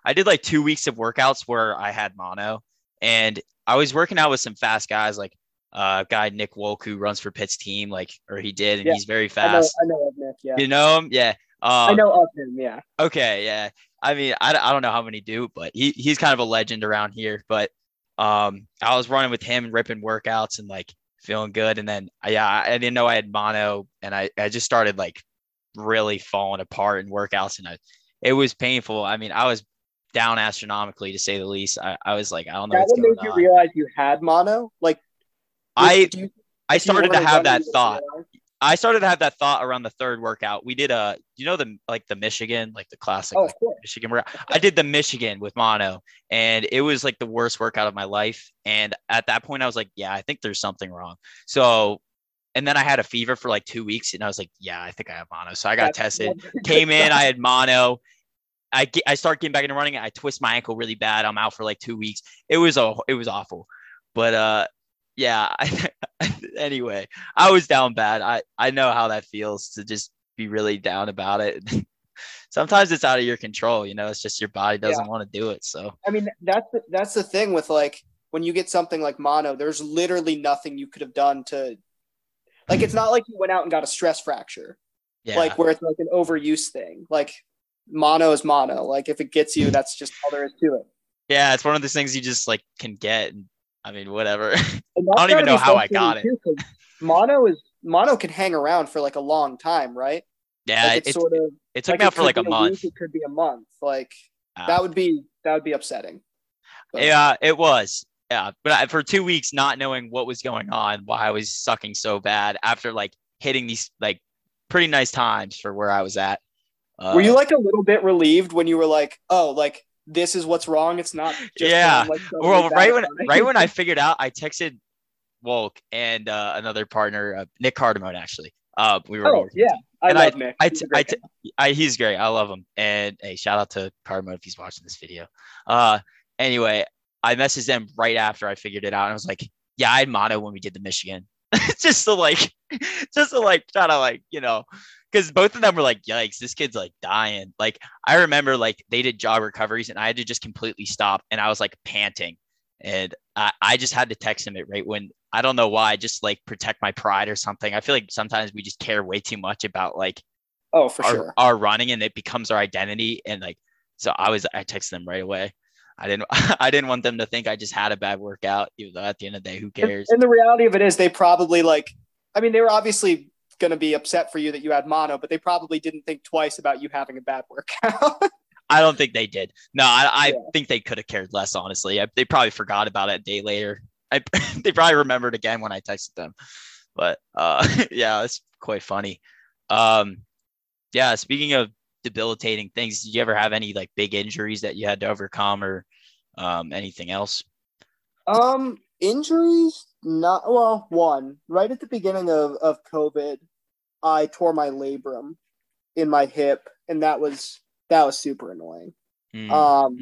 I did like 2 weeks of workouts where I had mono, and I was working out with some fast guys, like guy Nick Wolk, who runs for Pitt's team, and yeah, he's very fast. I know of Nick, yeah. You know him? Yeah. I know of him, yeah. Okay, yeah. I mean, I don't know how many do, but he's kind of a legend around here. But I was running with him, ripping workouts and like feeling good. And then, I didn't know I had mono, and I just started like really falling apart in workouts, and it was painful. I mean, I was down astronomically, to say the least. I was like, I don't know what's going on. That made you realize you had mono? Like, I started to have that thought. I started to have that thought around the third workout. We did the Michigan, like the classic Michigan workout. I did the Michigan with mono, and it was like the worst workout of my life. And at that point I was like, yeah, I think there's something wrong. So, and then I had a fever for like 2 weeks, and I was like, yeah, I think I have mono. So I got tested, came in, I had mono. I start getting back into running. I twist my ankle really bad. I'm out for like 2 weeks. It was awful, but, yeah. Anyway, I was down bad. I know how that feels to just be really down about it. Sometimes it's out of your control, it's just your body doesn't want to do it. So, I mean, that's the thing with like, when you get something like mono, there's literally nothing you could have done to, like, it's not like you went out and got a stress fracture, like where it's like an overuse thing. Like, mono is mono. Like, if it gets you, that's just all there is to it. Yeah. It's one of those things you just like can get. I mean, whatever. I don't even know how I got it. Mono can hang around for like a long time, right? Yeah, like it's sort of. It took me out for like a month. It could be a month. Like that would be upsetting. But. Yeah, it was. Yeah, but for 2 weeks, not knowing what was going on, why I was sucking so bad after like hitting these like pretty nice times for where I was at. Were you like a little bit relieved when you were like, oh, like, this is what's wrong? It's not just when I figured out, I texted Wolk and another partner, Nick Cardamone, actually. We were love Nick. He's great. I love him. And hey, shout out to Cardamone if he's watching this video. Anyway, I messaged them right after I figured it out, and I was like, yeah, I had mono when we did the Michigan. just to try to like, because both of them were like, yikes, this kid's like dying. Like, I remember like they did jog recoveries and I had to just completely stop, and I was like panting, and I just had to text him it right when, I don't know why, just like protect my pride or something. I feel like sometimes we just care way too much about like, our running, and it becomes our identity. And like, so I texted them right away. I didn't want them to think I just had a bad workout, even though at the end of the day, who cares? And the reality of it is they probably like, I mean, they were obviously going to be upset for you that you had mono, but they probably didn't think twice about you having a bad workout. I don't think they did. No, I think they could have cared less, honestly. They probably forgot about it a day later. They probably remembered again when I texted them, but yeah, it's quite funny. Yeah. Speaking of debilitating things, did you ever have any like big injuries that you had to overcome, or anything else? Injuries, not well. One, right at the beginning of COVID, I tore my labrum in my hip, and that was super annoying. Because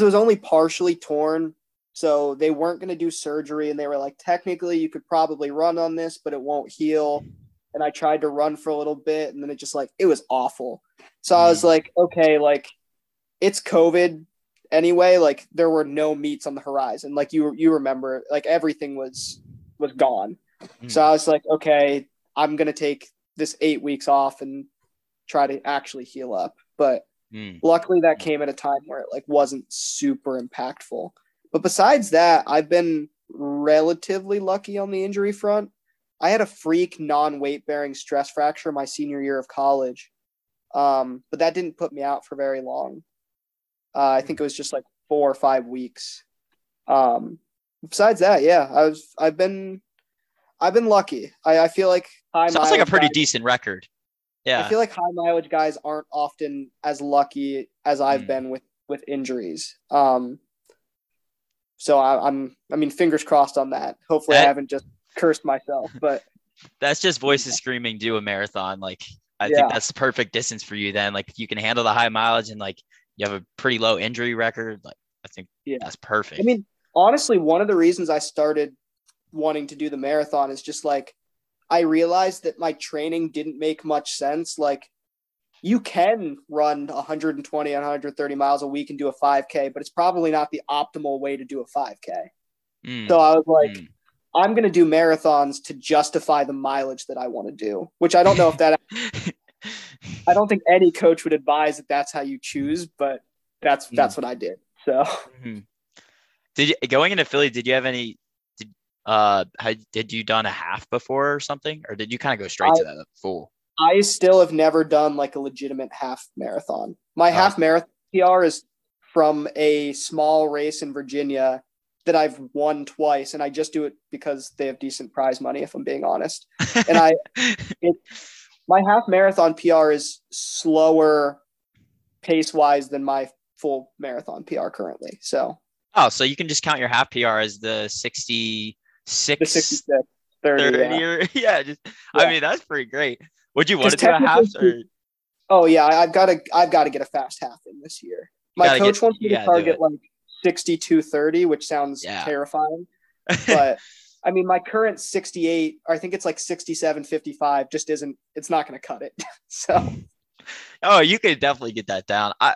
it was only partially torn, so they weren't going to do surgery, and they were like, technically you could probably run on this, but it won't heal. And I tried to run for a little bit, and then it just like, it was awful. So I was like, okay, like it's COVID anyway. Like there were no meets on the horizon. Like you remember, like everything was gone. So I was like, okay, I'm going to take this 8 weeks off and try to actually heal up. But luckily that came at a time where it like wasn't super impactful. But besides that, I've been relatively lucky on the injury front. I had a freak non-weight bearing stress fracture my senior year of college. But that didn't put me out for very long. I think it was just like 4 or 5 weeks. Besides that, yeah, I've been lucky. I feel like high sounds like a pretty decent record. Yeah. I feel like high mileage guys aren't often as lucky as I've been with injuries. So I mean, fingers crossed on that. Hopefully I haven't just cursed myself, but that's just voices screaming, do a marathon. Like, I think that's the perfect distance for you then. Like, you can handle the high mileage and like you have a pretty low injury record. Like, I think that's perfect. I mean, honestly, one of the reasons I started wanting to do the marathon is just like, I realized that my training didn't make much sense. Like, you can run 120 and 130 miles a week and do a 5K, but it's probably not the optimal way to do a 5K. So I was like, I'm going to do marathons to justify the mileage that I want to do, which I don't know if that, I don't think any coach would advise that that's how you choose, but that's what I did. So did you, going into Philly, did you have any, did you done a half before or something, or did you kind of go straight to that full? I still have never done like a legitimate half marathon. My half marathon PR is from a small race in Virginia that I've won twice. And I just do it because they have decent prize money, if I'm being honest. And my half marathon PR is slower pace wise than my full marathon PR currently. So, so you can just count your half PR as the 66, 30. I mean, that's pretty great. Would you want to do a half? Or? Oh yeah. I've got to get a fast half in this year. My coach wants me to target like 62:30, which sounds terrifying, but I mean, my current 68, or I think it's like 67:55, just isn't, it's not going to cut it. So, oh, you could definitely get that down. I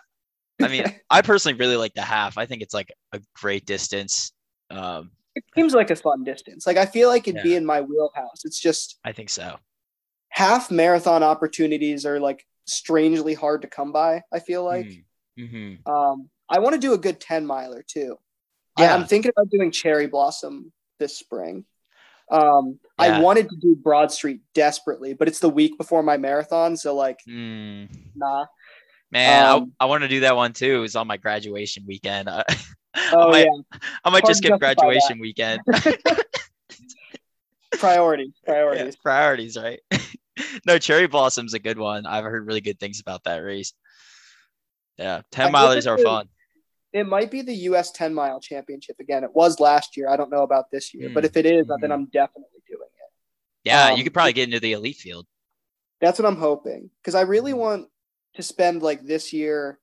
mean, I personally really like the half. I think it's like a great distance. It seems like a fun distance. Like, I feel like it'd be in my wheelhouse. It's just, I think so. Half marathon opportunities are like strangely hard to come by, I feel like. I want to do a good 10 miler too. Yeah. I'm thinking about doing Cherry Blossom this spring. I wanted to do Broad Street desperately, but it's the week before my marathon. So like, nah, man, I want to do that one too. It was on my graduation weekend. I might just skip graduation weekend. Priorities. Yeah, priorities, right? No, Cherry Blossom's a good one. I've heard really good things about that race. Yeah, 10 milers are fun. It might be the U.S. 10 mile championship again. It was last year. I don't know about this year, but if it is, then I'm definitely doing it. Yeah, you could probably get into the elite field. That's what I'm hoping, because I really want to spend like this year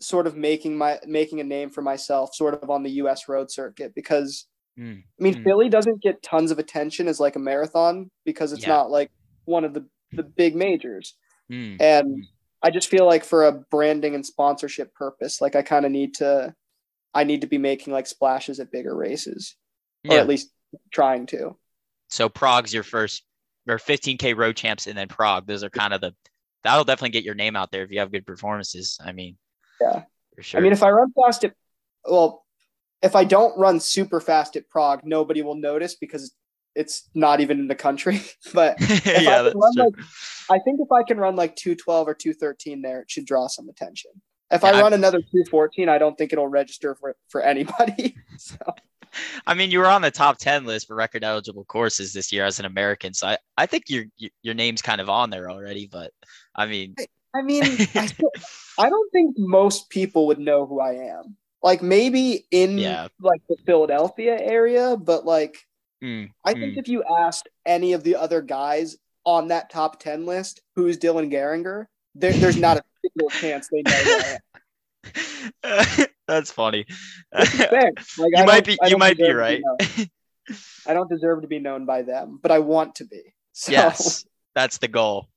sort of making a name for myself sort of on the U.S. road circuit, because I mean, Philly doesn't get tons of attention as like a marathon because it's not like one of the big majors. I just feel like for a branding and sponsorship purpose, like I need to be making like splashes at bigger races, or at least trying to. So Prague's your first, or 15K road champs, and then Prague. Those are kind of that'll definitely get your name out there if you have good performances. I mean, yeah, for sure. I mean, if I run fast if I don't run super fast at Prague, nobody will notice because it's not even in the country, but I think if I can run like 212 or 213 there, it should draw some attention. I run another 214, I don't think it'll register for anybody. So, I mean, you were on the top 10 list for record eligible courses this year as an American. So I think your name's kind of on there already, but I mean, I don't think most people would know who I am. Like maybe in like the Philadelphia area, but like, I think if you asked any of the other guys on that top 10 list, who's Dylan Gearinger, there's not a single chance they know that. That's funny. Like, you might be right. I don't deserve to be known by them, but I want to be. So. Yes, that's the goal.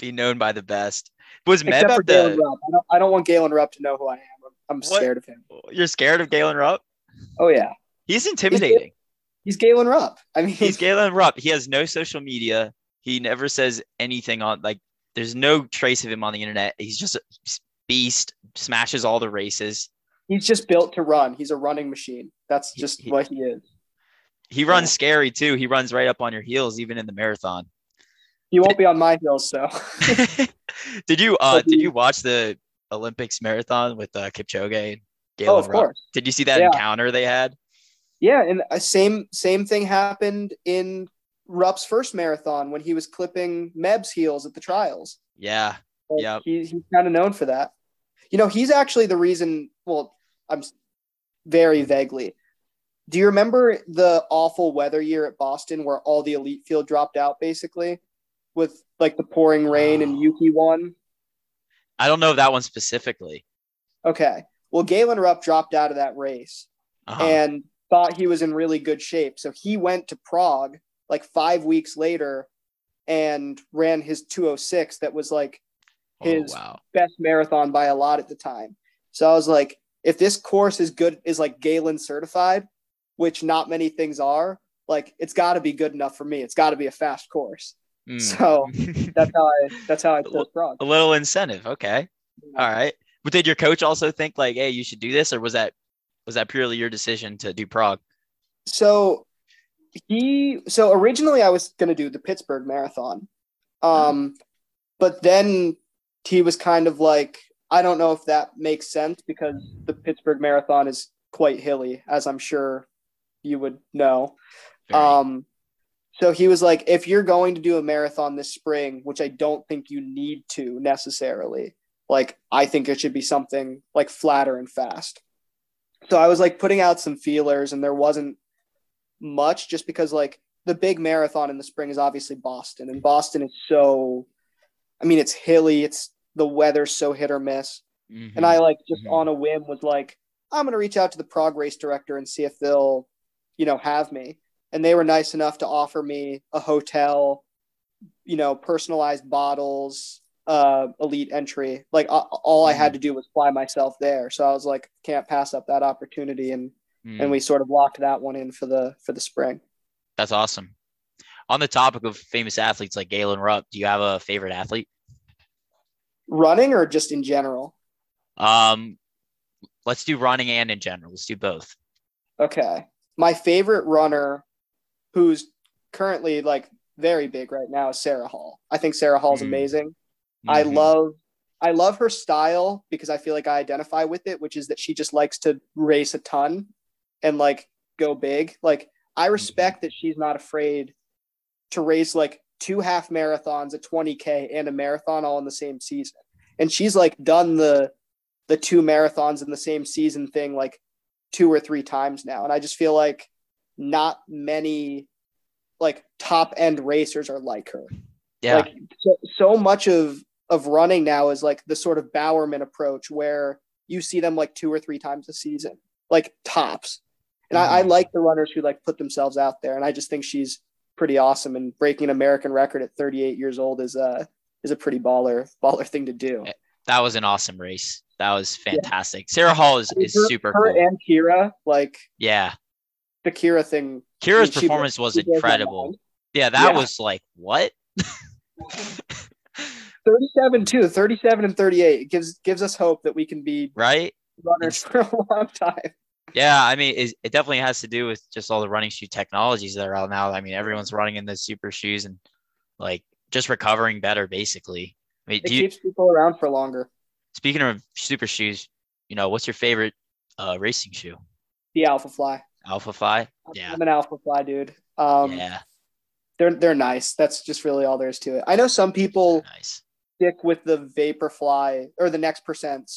Be known by the best. Except for Galen Rupp. I don't want Galen Rupp to know who I am. I'm scared of him. You're scared of Galen Rupp? Oh, yeah. He's intimidating. He's Galen Rupp. I mean, he's Galen Rupp. He has no social media. He never says anything on, like, there's no trace of him on the internet. He's just a beast, smashes all the races. He's just built to run. He's a running machine. That's just what he is. He runs scary too. He runs right up on your heels, even in the marathon. He won't be on my heels, so. Did you watch the Olympics marathon with Kipchoge and Galen Rupp? Of course. Did you see that encounter they had? Yeah, and same thing happened in Rupp's first marathon when he was clipping Meb's heels at the trials. Yeah, like he's kind of known for that. You know, he's actually the reason. Well, I'm very vaguely. Do you remember the awful weather year at Boston where all the elite field dropped out, basically, with like the pouring rain and Yuki won? I don't know that one specifically. Okay, well, Galen Rupp dropped out of that race. and thought he was in really good shape. So he went to Prague like 5 weeks later and ran his 206. That was like his best marathon by a lot at the time. So I was like, if this course is good, is like Galen certified, which not many things are, like, it's got to be good enough for me. It's got to be a fast course. So that's how I took Prague. A little incentive. Okay. All right. But did your coach also think like, hey, you should do this? Or was that purely your decision to do Prague? So originally I was going to do the Pittsburgh Marathon. But then he was kind of like, I don't know if that makes sense because the Pittsburgh Marathon is quite hilly, as I'm sure you would know. So he was like, if you're going to do a marathon this spring, which I don't think you need to necessarily, like, I think it should be something like flatter and fast. So I was like putting out some feelers and there wasn't much, just because like the big marathon in the spring is obviously Boston, and Boston is so, I mean, it's hilly. It's the weather's so hit or miss. Mm-hmm. And I like just on a whim was like, I'm going to reach out to the Prague race director and see if they'll, you know, have me. And they were nice enough to offer me a hotel, you know, personalized bottles, elite entry. Like all I had to do was fly myself there. So I was like, can't pass up that opportunity. And we sort of locked that one in for the spring. That's awesome. On the topic of famous athletes like Galen Rupp, do you have a favorite athlete? Running or just in general? Let's do running and in general. Let's do both. Okay. My favorite runner, who's currently like very big right now, is Sarah Hall. I think Sarah Hall's amazing. I love her style because I feel like I identify with it, which is that she just likes to race a ton and like go big. Like I respect that she's not afraid to race like two half marathons, a 20K and a marathon all in the same season. And she's like done the two marathons in the same season thing like two or three times now. And I just feel like not many like top end racers are like her. Yeah. Like so much of running now is like the sort of Bowerman approach where you see them like two or three times a season, like tops. And I like the runners who like put themselves out there. And I just think she's pretty awesome, and breaking an American record at 38 years old is a pretty baller thing to do. That was an awesome race. That was fantastic. Yeah. Sarah Hall is super cool. Her and Kira, like, yeah. The Kira thing. Kira's performance was incredible. Yeah, was like, what? 37 too. 37 and 38 gives us hope that we can be runners for a long time. Yeah, I mean, it definitely has to do with just all the running shoe technologies that are out now. I mean, everyone's running in those super shoes and like just recovering better, basically. I mean, it keeps people around for longer. Speaking of super shoes, you know, what's your favorite racing shoe? The Alphafly. Alphafly? Yeah. I'm an Alphafly dude. Yeah. They're nice. That's just really all there is to it. I know some people stick with the Vaporfly or the Next%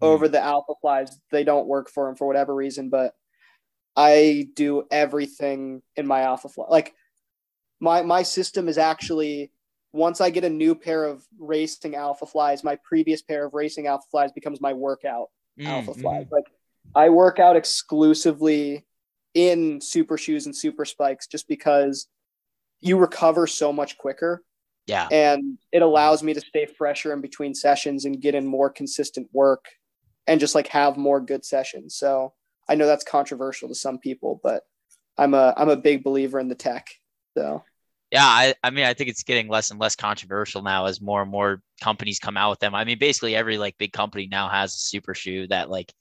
over the Alphaflies. They don't work for them for whatever reason, but I do everything in my Alphafly. Like my system is actually, once I get a new pair of racing Alphaflies, my previous pair of racing Alphaflies becomes my workout Alphaflies. Like I work out exclusively in super shoes and super spikes just because you recover so much quicker. Yeah. And it allows me to stay fresher in between sessions and get in more consistent work and just like have more good sessions. So I know that's controversial to some people, but I'm a big believer in the tech. So yeah, I mean, I think it's getting less and less controversial now as more and more companies come out with them. I mean, basically every like big company now has a super shoe that like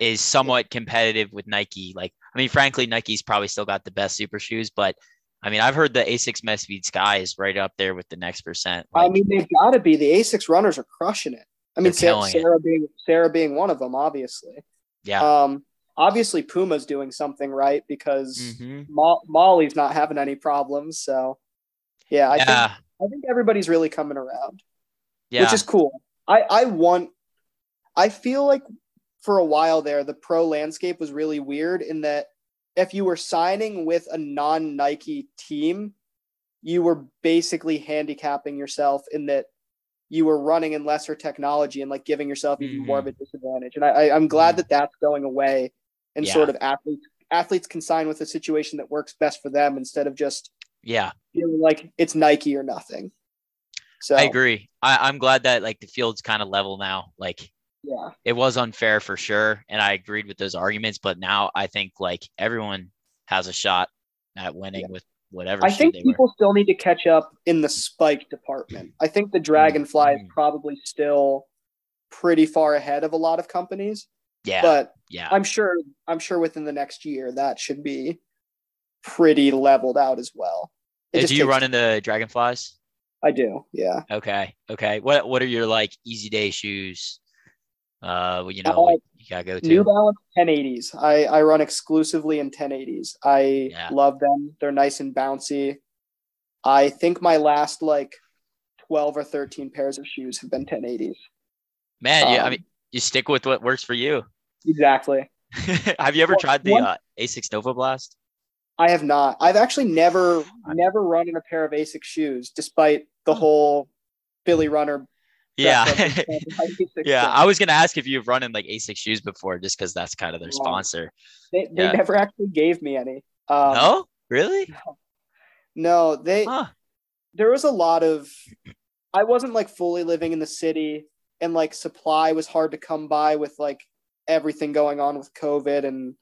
is somewhat competitive with Nike. Like, I mean, frankly, Nike's probably still got the best super shoes, but I mean, I've heard the Asics Mesfeed Sky is right up there with the Next%. Like, I mean, they've got to be. The Asics runners are crushing it. I mean, Sarah being one of them, obviously. Yeah. Obviously, Puma's doing something right because Molly's not having any problems. So, yeah, I think everybody's really coming around, which is cool. I feel like for a while there, the pro landscape was really weird in that if you were signing with a non-Nike team, you were basically handicapping yourself in that you were running in lesser technology and like giving yourself even more of a disadvantage. And I'm glad that that's going away and sort of athletes can sign with a situation that works best for them instead of just feeling like it's Nike or nothing. So I agree. I'm glad that like the field's kind of level now. Like it was unfair for sure. And I agreed with those arguments, but now I think like everyone has a shot at winning with whatever. I think people still need to catch up in the spike department. I think the Dragonfly is probably still pretty far ahead of a lot of companies. Yeah. But I'm sure within the next year that should be pretty leveled out as well. Do you run into Dragonflies? I do. Yeah. Okay. What are your like easy day shoes? You gotta go to New Balance 1080s. I run exclusively in 1080s. I love them. They're nice and bouncy. I think my last like 12 or 13 pairs of shoes have been 1080s. Man, I mean, you stick with what works for you. Exactly. Have you ever tried the Asics Nova Blast? I have not. I've actually never run in a pair of Asics shoes, despite the whole Philly Runner. Yeah. I was going to ask if you've run in like Asics shoes before, just because that's kind of their sponsor. They never actually gave me any. No? Really? No, there was a lot of, I wasn't like fully living in the city, and like supply was hard to come by with like everything going on with COVID and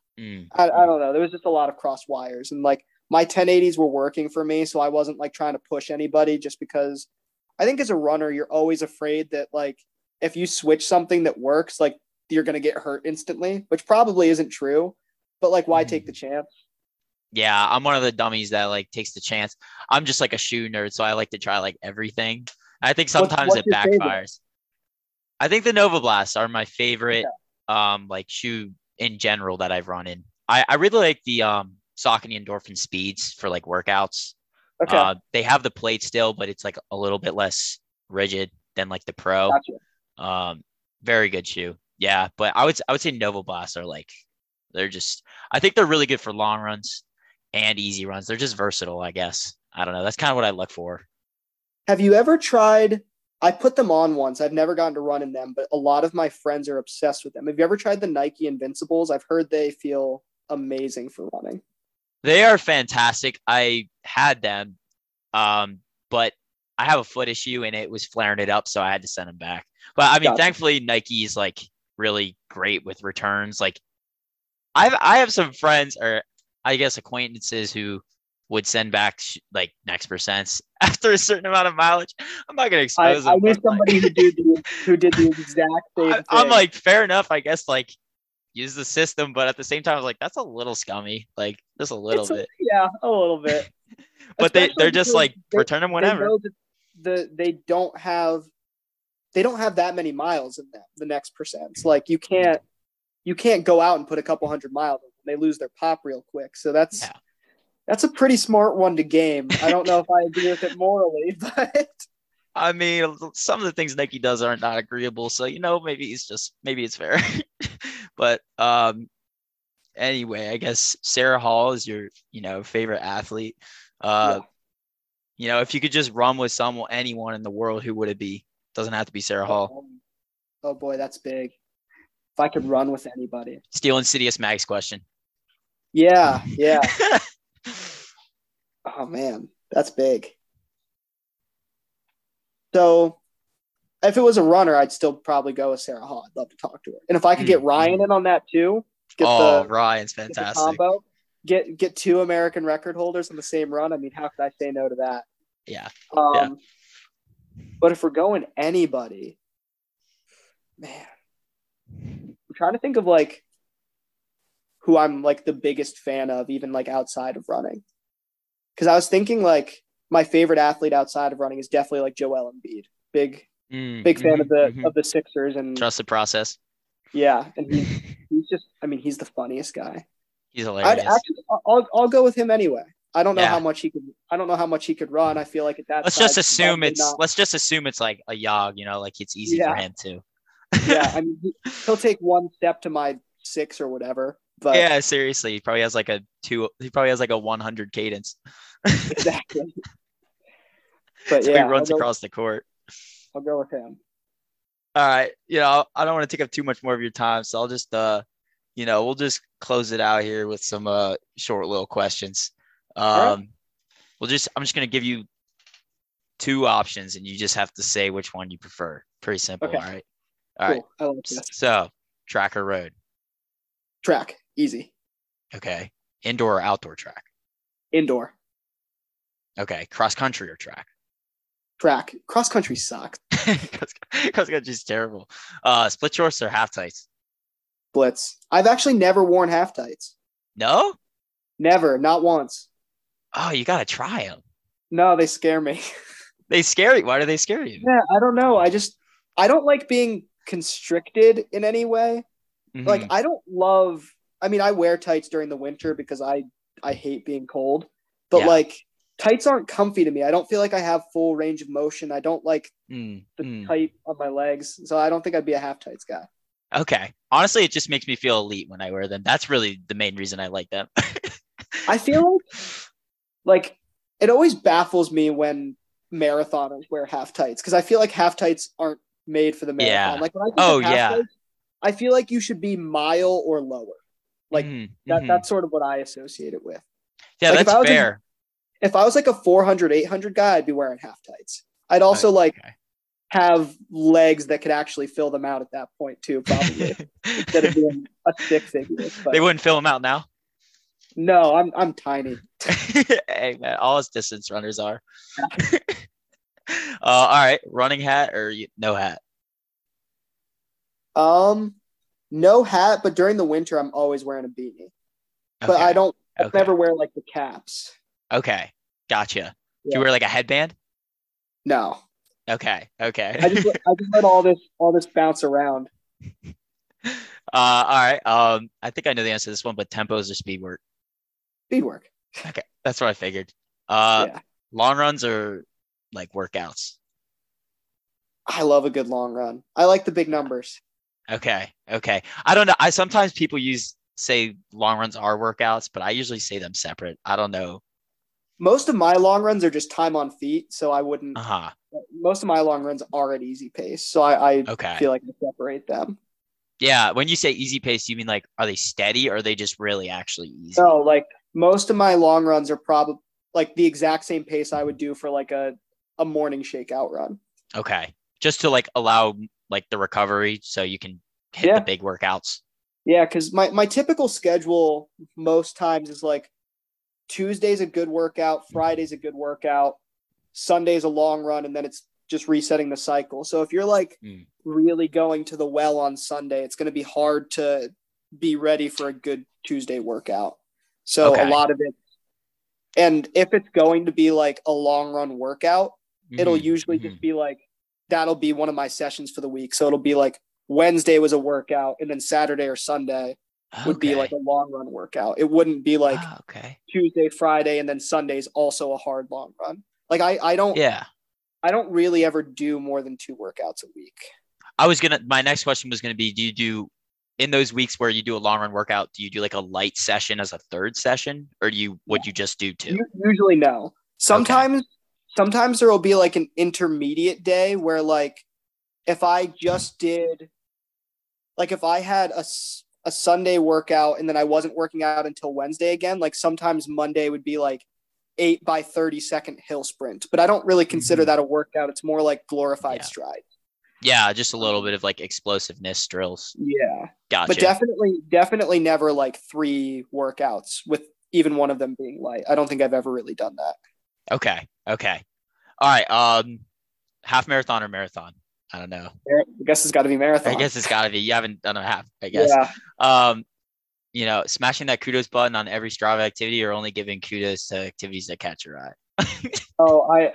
I don't know. There was just a lot of cross wires, and like my 1080s were working for me. So I wasn't like trying to push anybody, just because I think as a runner, you're always afraid that like, if you switch something that works, like you're going to get hurt instantly, which probably isn't true, but like why take the chance? Yeah. I'm one of the dummies that like takes the chance. I'm just like a shoe nerd. So I like to try like everything. I think sometimes it backfires. Favorite? I think the Nova Blasts are my favorite, like shoe in general that I've run in. I really like the Saucony Endorphin Speeds for like workouts. Okay. They have the plate still, but it's like a little bit less rigid than like the Pro. Gotcha. Very good shoe. Yeah, but I would say Nova Blasts are like, they're just, I think they're really good for long runs and easy runs. They're just versatile, I guess. I don't know. That's kind of what I look for. Have you ever tried? I put them on once. I've never gotten to run in them, but a lot of my friends are obsessed with them. Have you ever tried the Nike Invincibles? I've heard they feel amazing for running. They are fantastic. I had them, but I have a foot issue and it was flaring it up, so I had to send them back. But I mean, thankfully, Nike is like really great with returns. Like I have some friends, or I guess acquaintances, who would send back like next percents after a certain amount of mileage. I'm not going to expose them. I knew somebody who did the exact same thing. I'm like, fair enough, I guess, like use the system. But at the same time, I was like, that's a little scummy. Like just a little bit. Yeah, a little bit. But they're just like, return them whenever. They don't have that many miles in them, the next percents. Like you can't go out and put a couple hundred miles in them. They lose their pop real quick. So that's a pretty smart one to game. I don't know if I agree with it morally, but I mean, some of the things Nike does are not agreeable. So, you know, maybe it's fair, but anyway, I guess Sarah Hall is your, you know, favorite athlete. You know, if you could just run with anyone in the world, who would it be? Doesn't have to be Sarah Hall. Oh boy, that's big. If I could run with anybody. Steal Insidious Mag's question. Yeah. Yeah. Oh man, that's big. So if it was a runner, I'd still probably go with Sarah Hall. I'd love to talk to her. And if I could get Ryan in on that too. Ryan's fantastic. Get two American record holders on the same run. I mean, how could I say no to that? Yeah. But if we're going anybody, man, I'm trying to think of like who I'm like the biggest fan of, even like outside of running. Because I was thinking, like, my favorite athlete outside of running is definitely like Joel Embiid. Big fan of the Sixers, and trust the process. Yeah, and he's just, I mean, he's the funniest guy. He's hilarious. I'll go with him anyway. I don't know how much he could. I don't know how much he could run. I feel like at that. Let's just assume it's like a jog. You know, like it's easy for him too. Yeah, I mean, he'll take one step to my six or whatever. But yeah, seriously, he probably has like a 100 cadence. Exactly. But so he runs across the court. I'll go with him. All right. You know, I don't want to take up too much more of your time, so I'll just you know, we'll just close it out here with some short little questions. Right. I'm just going to give you two options and you just have to say which one you prefer. Pretty simple. Okay. All right. All cool. Right. I like that. So track or road? Track. Easy. Okay. Indoor or outdoor track? Indoor. Okay. Cross country or track? Track. Cross country sucks. Cross country's terrible. Split shorts or half tights? Blitz. I've actually never worn half tights. No? Never. Not once. Oh, you got to try them. No, they scare me. They scare you? Why do they scare you? Yeah, I don't know. I don't like being constricted in any way. Mm-hmm. Like, I wear tights during the winter because I hate being cold. But, like, tights aren't comfy to me. I don't feel like I have full range of motion. I don't like the tight on my legs. So I don't think I'd be a half tights guy. Okay. Honestly, it just makes me feel elite when I wear them. That's really the main reason I like them. I feel like it always baffles me when marathoners wear half tights because I feel like half tights aren't made for the marathon. Yeah. Like when I think of half tights, I feel like you should be mile or lower. Like that's sort of what I associate it with. Yeah, like that's fair. If I was like a 400, 800 guy, I'd be wearing half tights. I'd also have legs that could actually fill them out at that point too, probably, instead of being a thick figure. But they wouldn't fill them out now? No, I'm tiny. Hey man, all us distance runners are. All right, running hat or no hat? No hat, but during the winter, I'm always wearing a beanie. But okay. I never wear like the caps. Okay, gotcha. Yeah. Do you wear like a headband? No. Okay. I just let all this bounce around. All right. I think I know the answer to this one, but tempos or speed work? Speed work. Okay, that's what I figured. Long runs or like workouts? I love a good long run. I like the big numbers. Okay. I don't know. I sometimes people say long runs are workouts, but I usually say them separate. I don't know. Most of my long runs are just time on feet, so I wouldn't. Most of my long runs are at easy pace, so I feel like I separate them. Yeah, when you say easy pace, you mean like are they steady or are they just really actually easy? No, like most of my long runs are probably like the exact same pace I would do for like a morning shakeout run. Okay, just to like allow like the recovery so you can hit the big workouts. Yeah, because my typical schedule most times is like Tuesday's a good workout, Friday's a good workout, Sunday's a long run, and then it's just resetting the cycle. So if you're like really going to the well on Sunday, it's going to be hard to be ready for a good Tuesday workout. So a lot of it, and if it's going to be like a long run workout, it'll usually just be like, that'll be one of my sessions for the week. So it'll be like Wednesday was a workout and then Saturday or Sunday would be like a long run workout. It wouldn't be like Tuesday, Friday, and then Sunday's also a hard long run. Like I don't really ever do more than two workouts a week. My next question was going to be, do you do in those weeks where you do a long run workout, do you do like a light session as a third session or would you just do two? Usually no. Sometimes there will be like an intermediate day where like, if I just did, like if I had a Sunday workout and then I wasn't working out until Wednesday again, like sometimes Monday would be like 8 by 30 second hill sprint, but I don't really consider that a workout. It's more like glorified stride. Yeah. Just a little bit of like explosiveness drills. Yeah. Gotcha. But definitely never like three workouts with even one of them being light. I don't think I've ever really done that. Okay. All right. Half marathon or marathon? I don't know. I guess it's got to be marathon. You haven't done a half, I guess. Yeah. Smashing that kudos button on every Strava activity or only giving kudos to activities that catch your eye.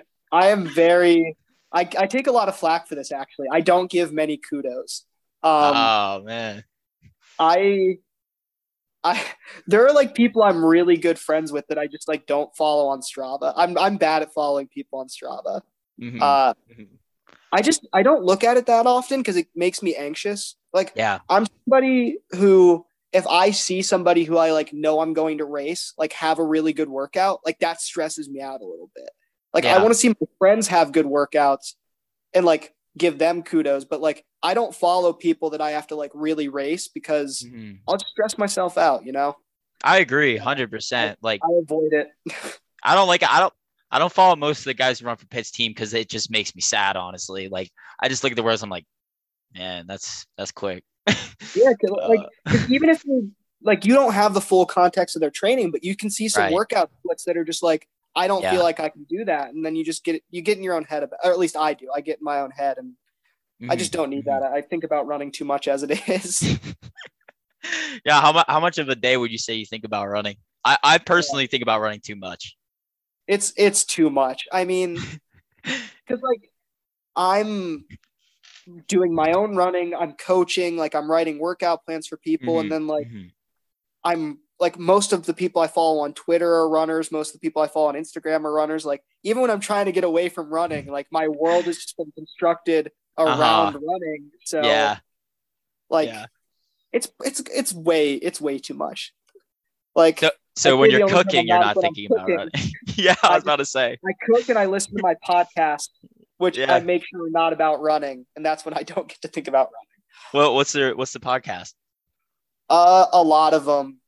I take a lot of flack for this, actually. I don't give many kudos. Oh, man. There are like people I'm really good friends with that I just like don't follow on Strava. I'm bad at following people on Strava. Mm-hmm. I don't look at it that often because it makes me anxious. Like I'm somebody who, if I see somebody who I like know I'm going to race, like have a really good workout, like that stresses me out a little bit. Like I want to see my friends have good workouts and like give them kudos, but like, I don't follow people that I have to like really race because I'll just stress myself out, you know? I agree 100%. Like I avoid it. I don't like, I don't follow most of the guys who run for Pitt's team, cause it just makes me sad. Honestly. Like I just look at the words. I'm like, man, that's quick. Yeah. Cause like, even if you, like, you don't have the full context of their training, but you can see some workout clips that are just like, I don't feel like I can do that. And then you just get, you get in your own head about, or at least I do. I get in my own head and I just don't need that. I think about running too much as it is. Yeah. How much of a day would you say you think about running? I personally think about running too much. It's too much. I mean, cause like I'm doing my own running, I'm coaching, like I'm writing workout plans for people. And then like, I'm like, most of the people I follow on Twitter are runners. Most of the people I follow on Instagram are runners. Like even when I'm trying to get away from running, like my world has just been constructed around running. So like it's way too much. Like, so when you're cooking, you're not thinking about running. Yeah. I was about to say, I cook and I listen to my podcast, which I make sure not about running. And that's when I don't get to think about running. Well, what's the podcast? A lot of them,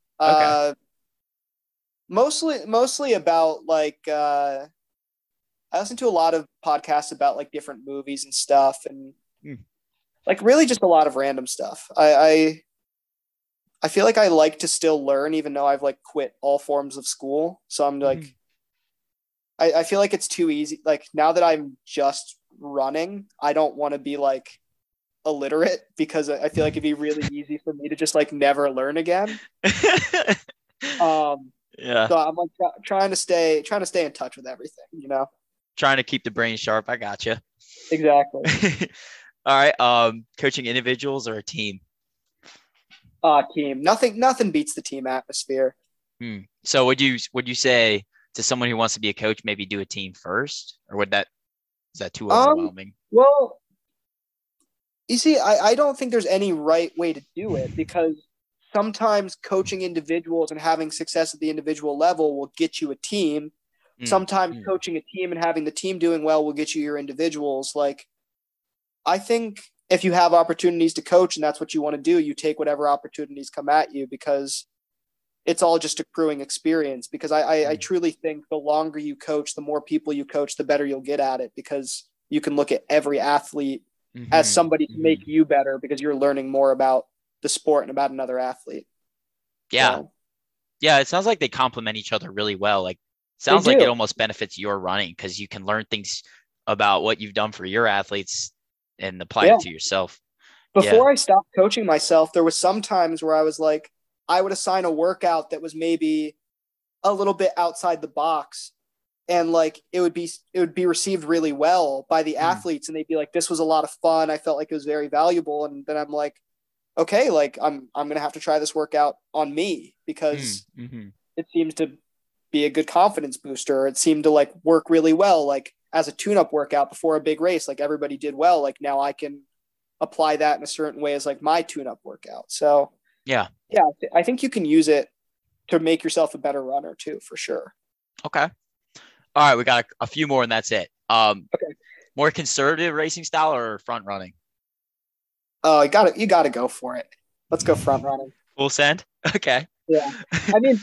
mostly about like, I listen to a lot of podcasts about like different movies and stuff and like really just a lot of random stuff. I feel like I like to still learn, even though I've like quit all forms of school. So I'm like, I feel like it's too easy. Like now that I'm just running, I don't want to be like illiterate because I feel like it'd be really easy for me to just like never learn again. So I'm like trying to stay in touch with everything, you know, trying to keep the brain sharp. I gotcha. Exactly. All right. Coaching individuals or a team? Team. Nothing beats the team atmosphere. So would you say to someone who wants to be a coach, maybe do a team first, or is that too overwhelming? Well, you see, I don't think there's any right way to do it because sometimes coaching individuals and having success at the individual level will get you a team. Sometimes coaching a team and having the team doing well will get you your individuals. Like, I think if you have opportunities to coach and that's what you want to do, you take whatever opportunities come at you because it's all just accruing experience. Because I truly think the longer you coach, the more people you coach, the better you'll get at it because you can look at every athlete as somebody to make you better because you're learning more about the sport and about another athlete. Yeah. So, yeah. It sounds like they complement each other really well. Like sounds like it almost benefits your running because you can learn things about what you've done for your athletes and apply it to yourself. Before I stopped coaching myself, there was some times where I was like, I would assign a workout that was maybe a little bit outside the box. And like, it would be received really well by the athletes. And they'd be like, this was a lot of fun. I felt like it was very valuable. And then I'm like, okay, like I'm going to have to try this workout on me because it seems to be a good confidence booster. It seemed to like work really well. Like, as a tune-up workout before a big race, like everybody did well, like now I can apply that in a certain way as like my tune-up workout. So yeah, I think you can use it to make yourself a better runner too, for sure. Okay. All right. We got a few more and that's it. More conservative racing style or front running? Oh, you gotta go for it. Let's go front running. Full send. Okay. Yeah. I mean,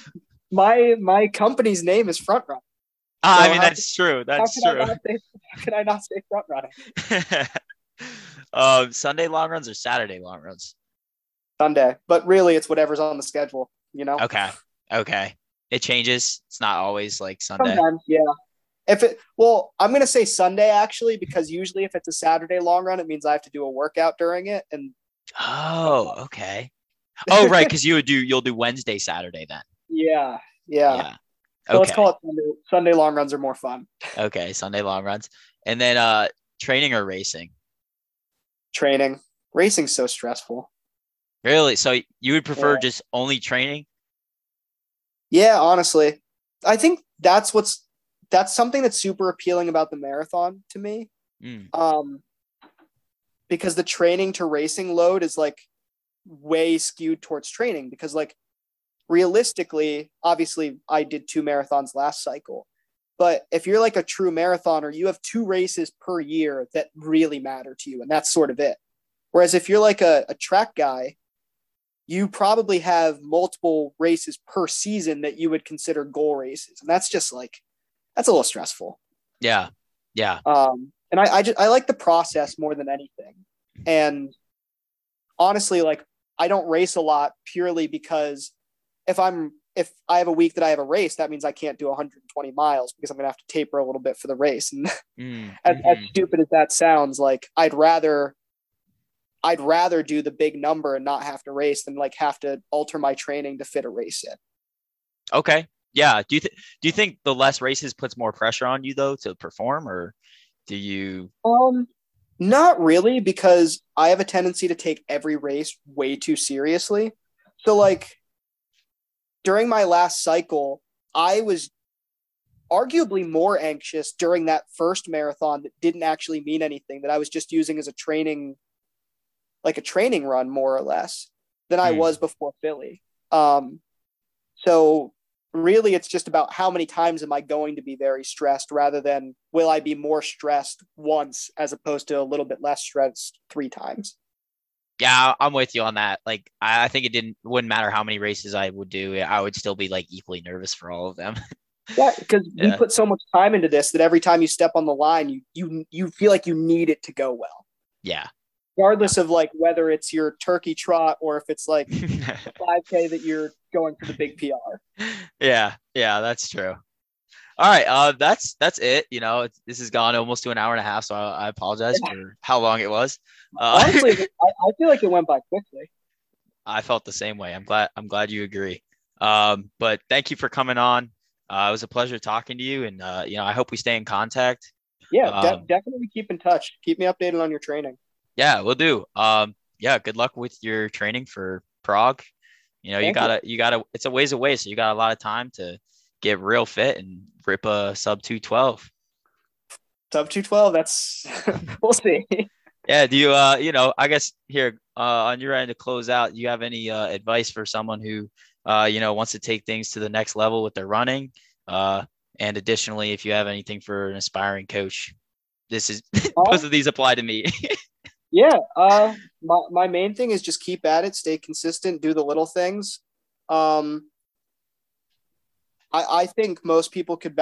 my company's name is Front Run. So I mean, that's true. That's true. How could I not say front running? Sunday long runs or Saturday long runs? Sunday. But really, it's whatever's on the schedule, you know? Okay. It changes. It's not always like Sunday. Sometimes, yeah. I'm going to say Sunday, actually, because usually if it's a Saturday long run, it means I have to do a workout during it. And oh, okay. Oh, right. Because you'll do Wednesday, Saturday then. Yeah. So let's call it Sunday long runs are more fun. Okay. Sunday long runs. And then training or racing? Training. Racing's so stressful. Really? So you would prefer just only training? Yeah, honestly. I think that's something that's super appealing about the marathon to me. Because the training to racing load is like way skewed towards training because like, realistically, obviously I did 2 marathons last cycle, But if you're like a true marathoner, you have two races per year that really matter to you. And that's sort of it. Whereas if you're like a track guy, you probably have multiple races per season that you would consider goal races. And that's just like, that's a little stressful. Yeah. Yeah. And I like the process more than anything. And honestly, like I don't race a lot purely because if I have a week that I have a race, that means I can't do 120 miles because I'm going to have to taper a little bit for the race. And as stupid as that sounds, like I'd rather do the big number and not have to race than like have to alter my training to fit a race in. Okay. Yeah. Do you think the less races puts more pressure on you though to perform, or do you? Not really, because I have a tendency to take every race way too seriously. So like, during my last cycle, I was arguably more anxious during that first marathon that didn't actually mean anything, that I was just using as a training run more or less than I was before Philly. So really it's just about how many times am I going to be very stressed rather than will I be more stressed once as opposed to a little bit less stressed three times. Yeah, I'm with you on that. Like, I think wouldn't matter how many races I would do. I would still be like equally nervous for all of them. Yeah, because we put so much time into this that every time you step on the line, you feel like you need it to go well. Yeah. Regardless of like whether it's your turkey trot or if it's like 5K that you're going for the big PR. Yeah, that's true. All right, that's it. You know, this has gone almost to an hour and a half, so I apologize for how long it was. Honestly, I feel like it went by quickly. I felt the same way. I'm glad you agree. But thank you for coming on. It was a pleasure talking to you, and you know, I hope we stay in contact. Yeah, definitely keep in touch. Keep me updated on your training. Yeah, we'll do. Yeah, good luck with your training for Prague. You know, you gotta. It's a ways away, so you got a lot of time to get real fit and rip a sub 212. Sub 212. That's we'll see. Yeah. Do you, you know, I guess here on your end to close out, do you have any advice for someone who, you know, wants to take things to the next level with their running? And additionally, if you have anything for an aspiring coach, most of these apply to me. Yeah. My main thing is just keep at it, stay consistent, do the little things. I think most people could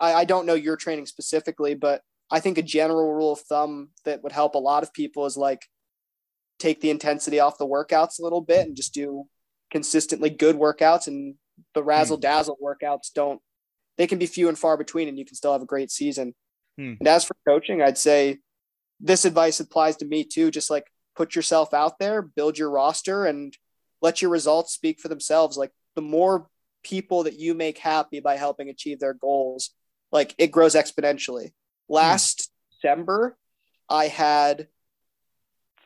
I don't know your training specifically, but I think a general rule of thumb that would help a lot of people is like take the intensity off the workouts a little bit and just do consistently good workouts, and the razzle dazzle workouts they can be few and far between and you can still have a great season. And as for coaching, I'd say this advice applies to me too. Just like put yourself out there, build your roster, and let your results speak for themselves. Like the more people that you make happy by helping achieve their goals, like it grows exponentially. Last December, I had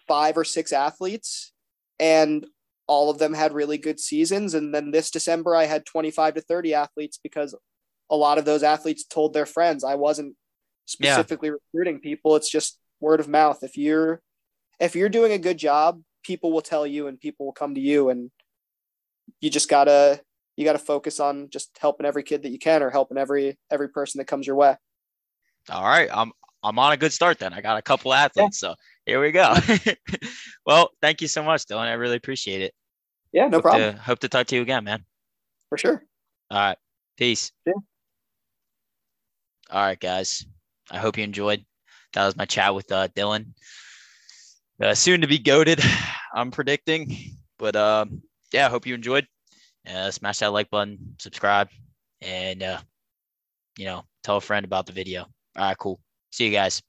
5 or 6 athletes and all of them had really good seasons. And then this December I had 25 to 30 athletes because a lot of those athletes told their friends. I wasn't specifically recruiting people. It's just word of mouth. If you're doing a good job, people will tell you and people will come to you, and you just gotta focus on just helping every kid that you can, or helping every person that comes your way. All right. I'm on a good start then. I got a couple athletes. Yeah. So here we go. Well, thank you so much, Dylan. I really appreciate it. Yeah, no problem. Hope to talk to you again, man. For sure. All right. Peace. Yeah. All right, guys. I hope you enjoyed. That was my chat with Dylan. Soon to be goated, I'm predicting. But yeah, I hope you enjoyed. Smash that like button, subscribe, and, you know, tell a friend about the video. All right, cool. See you guys.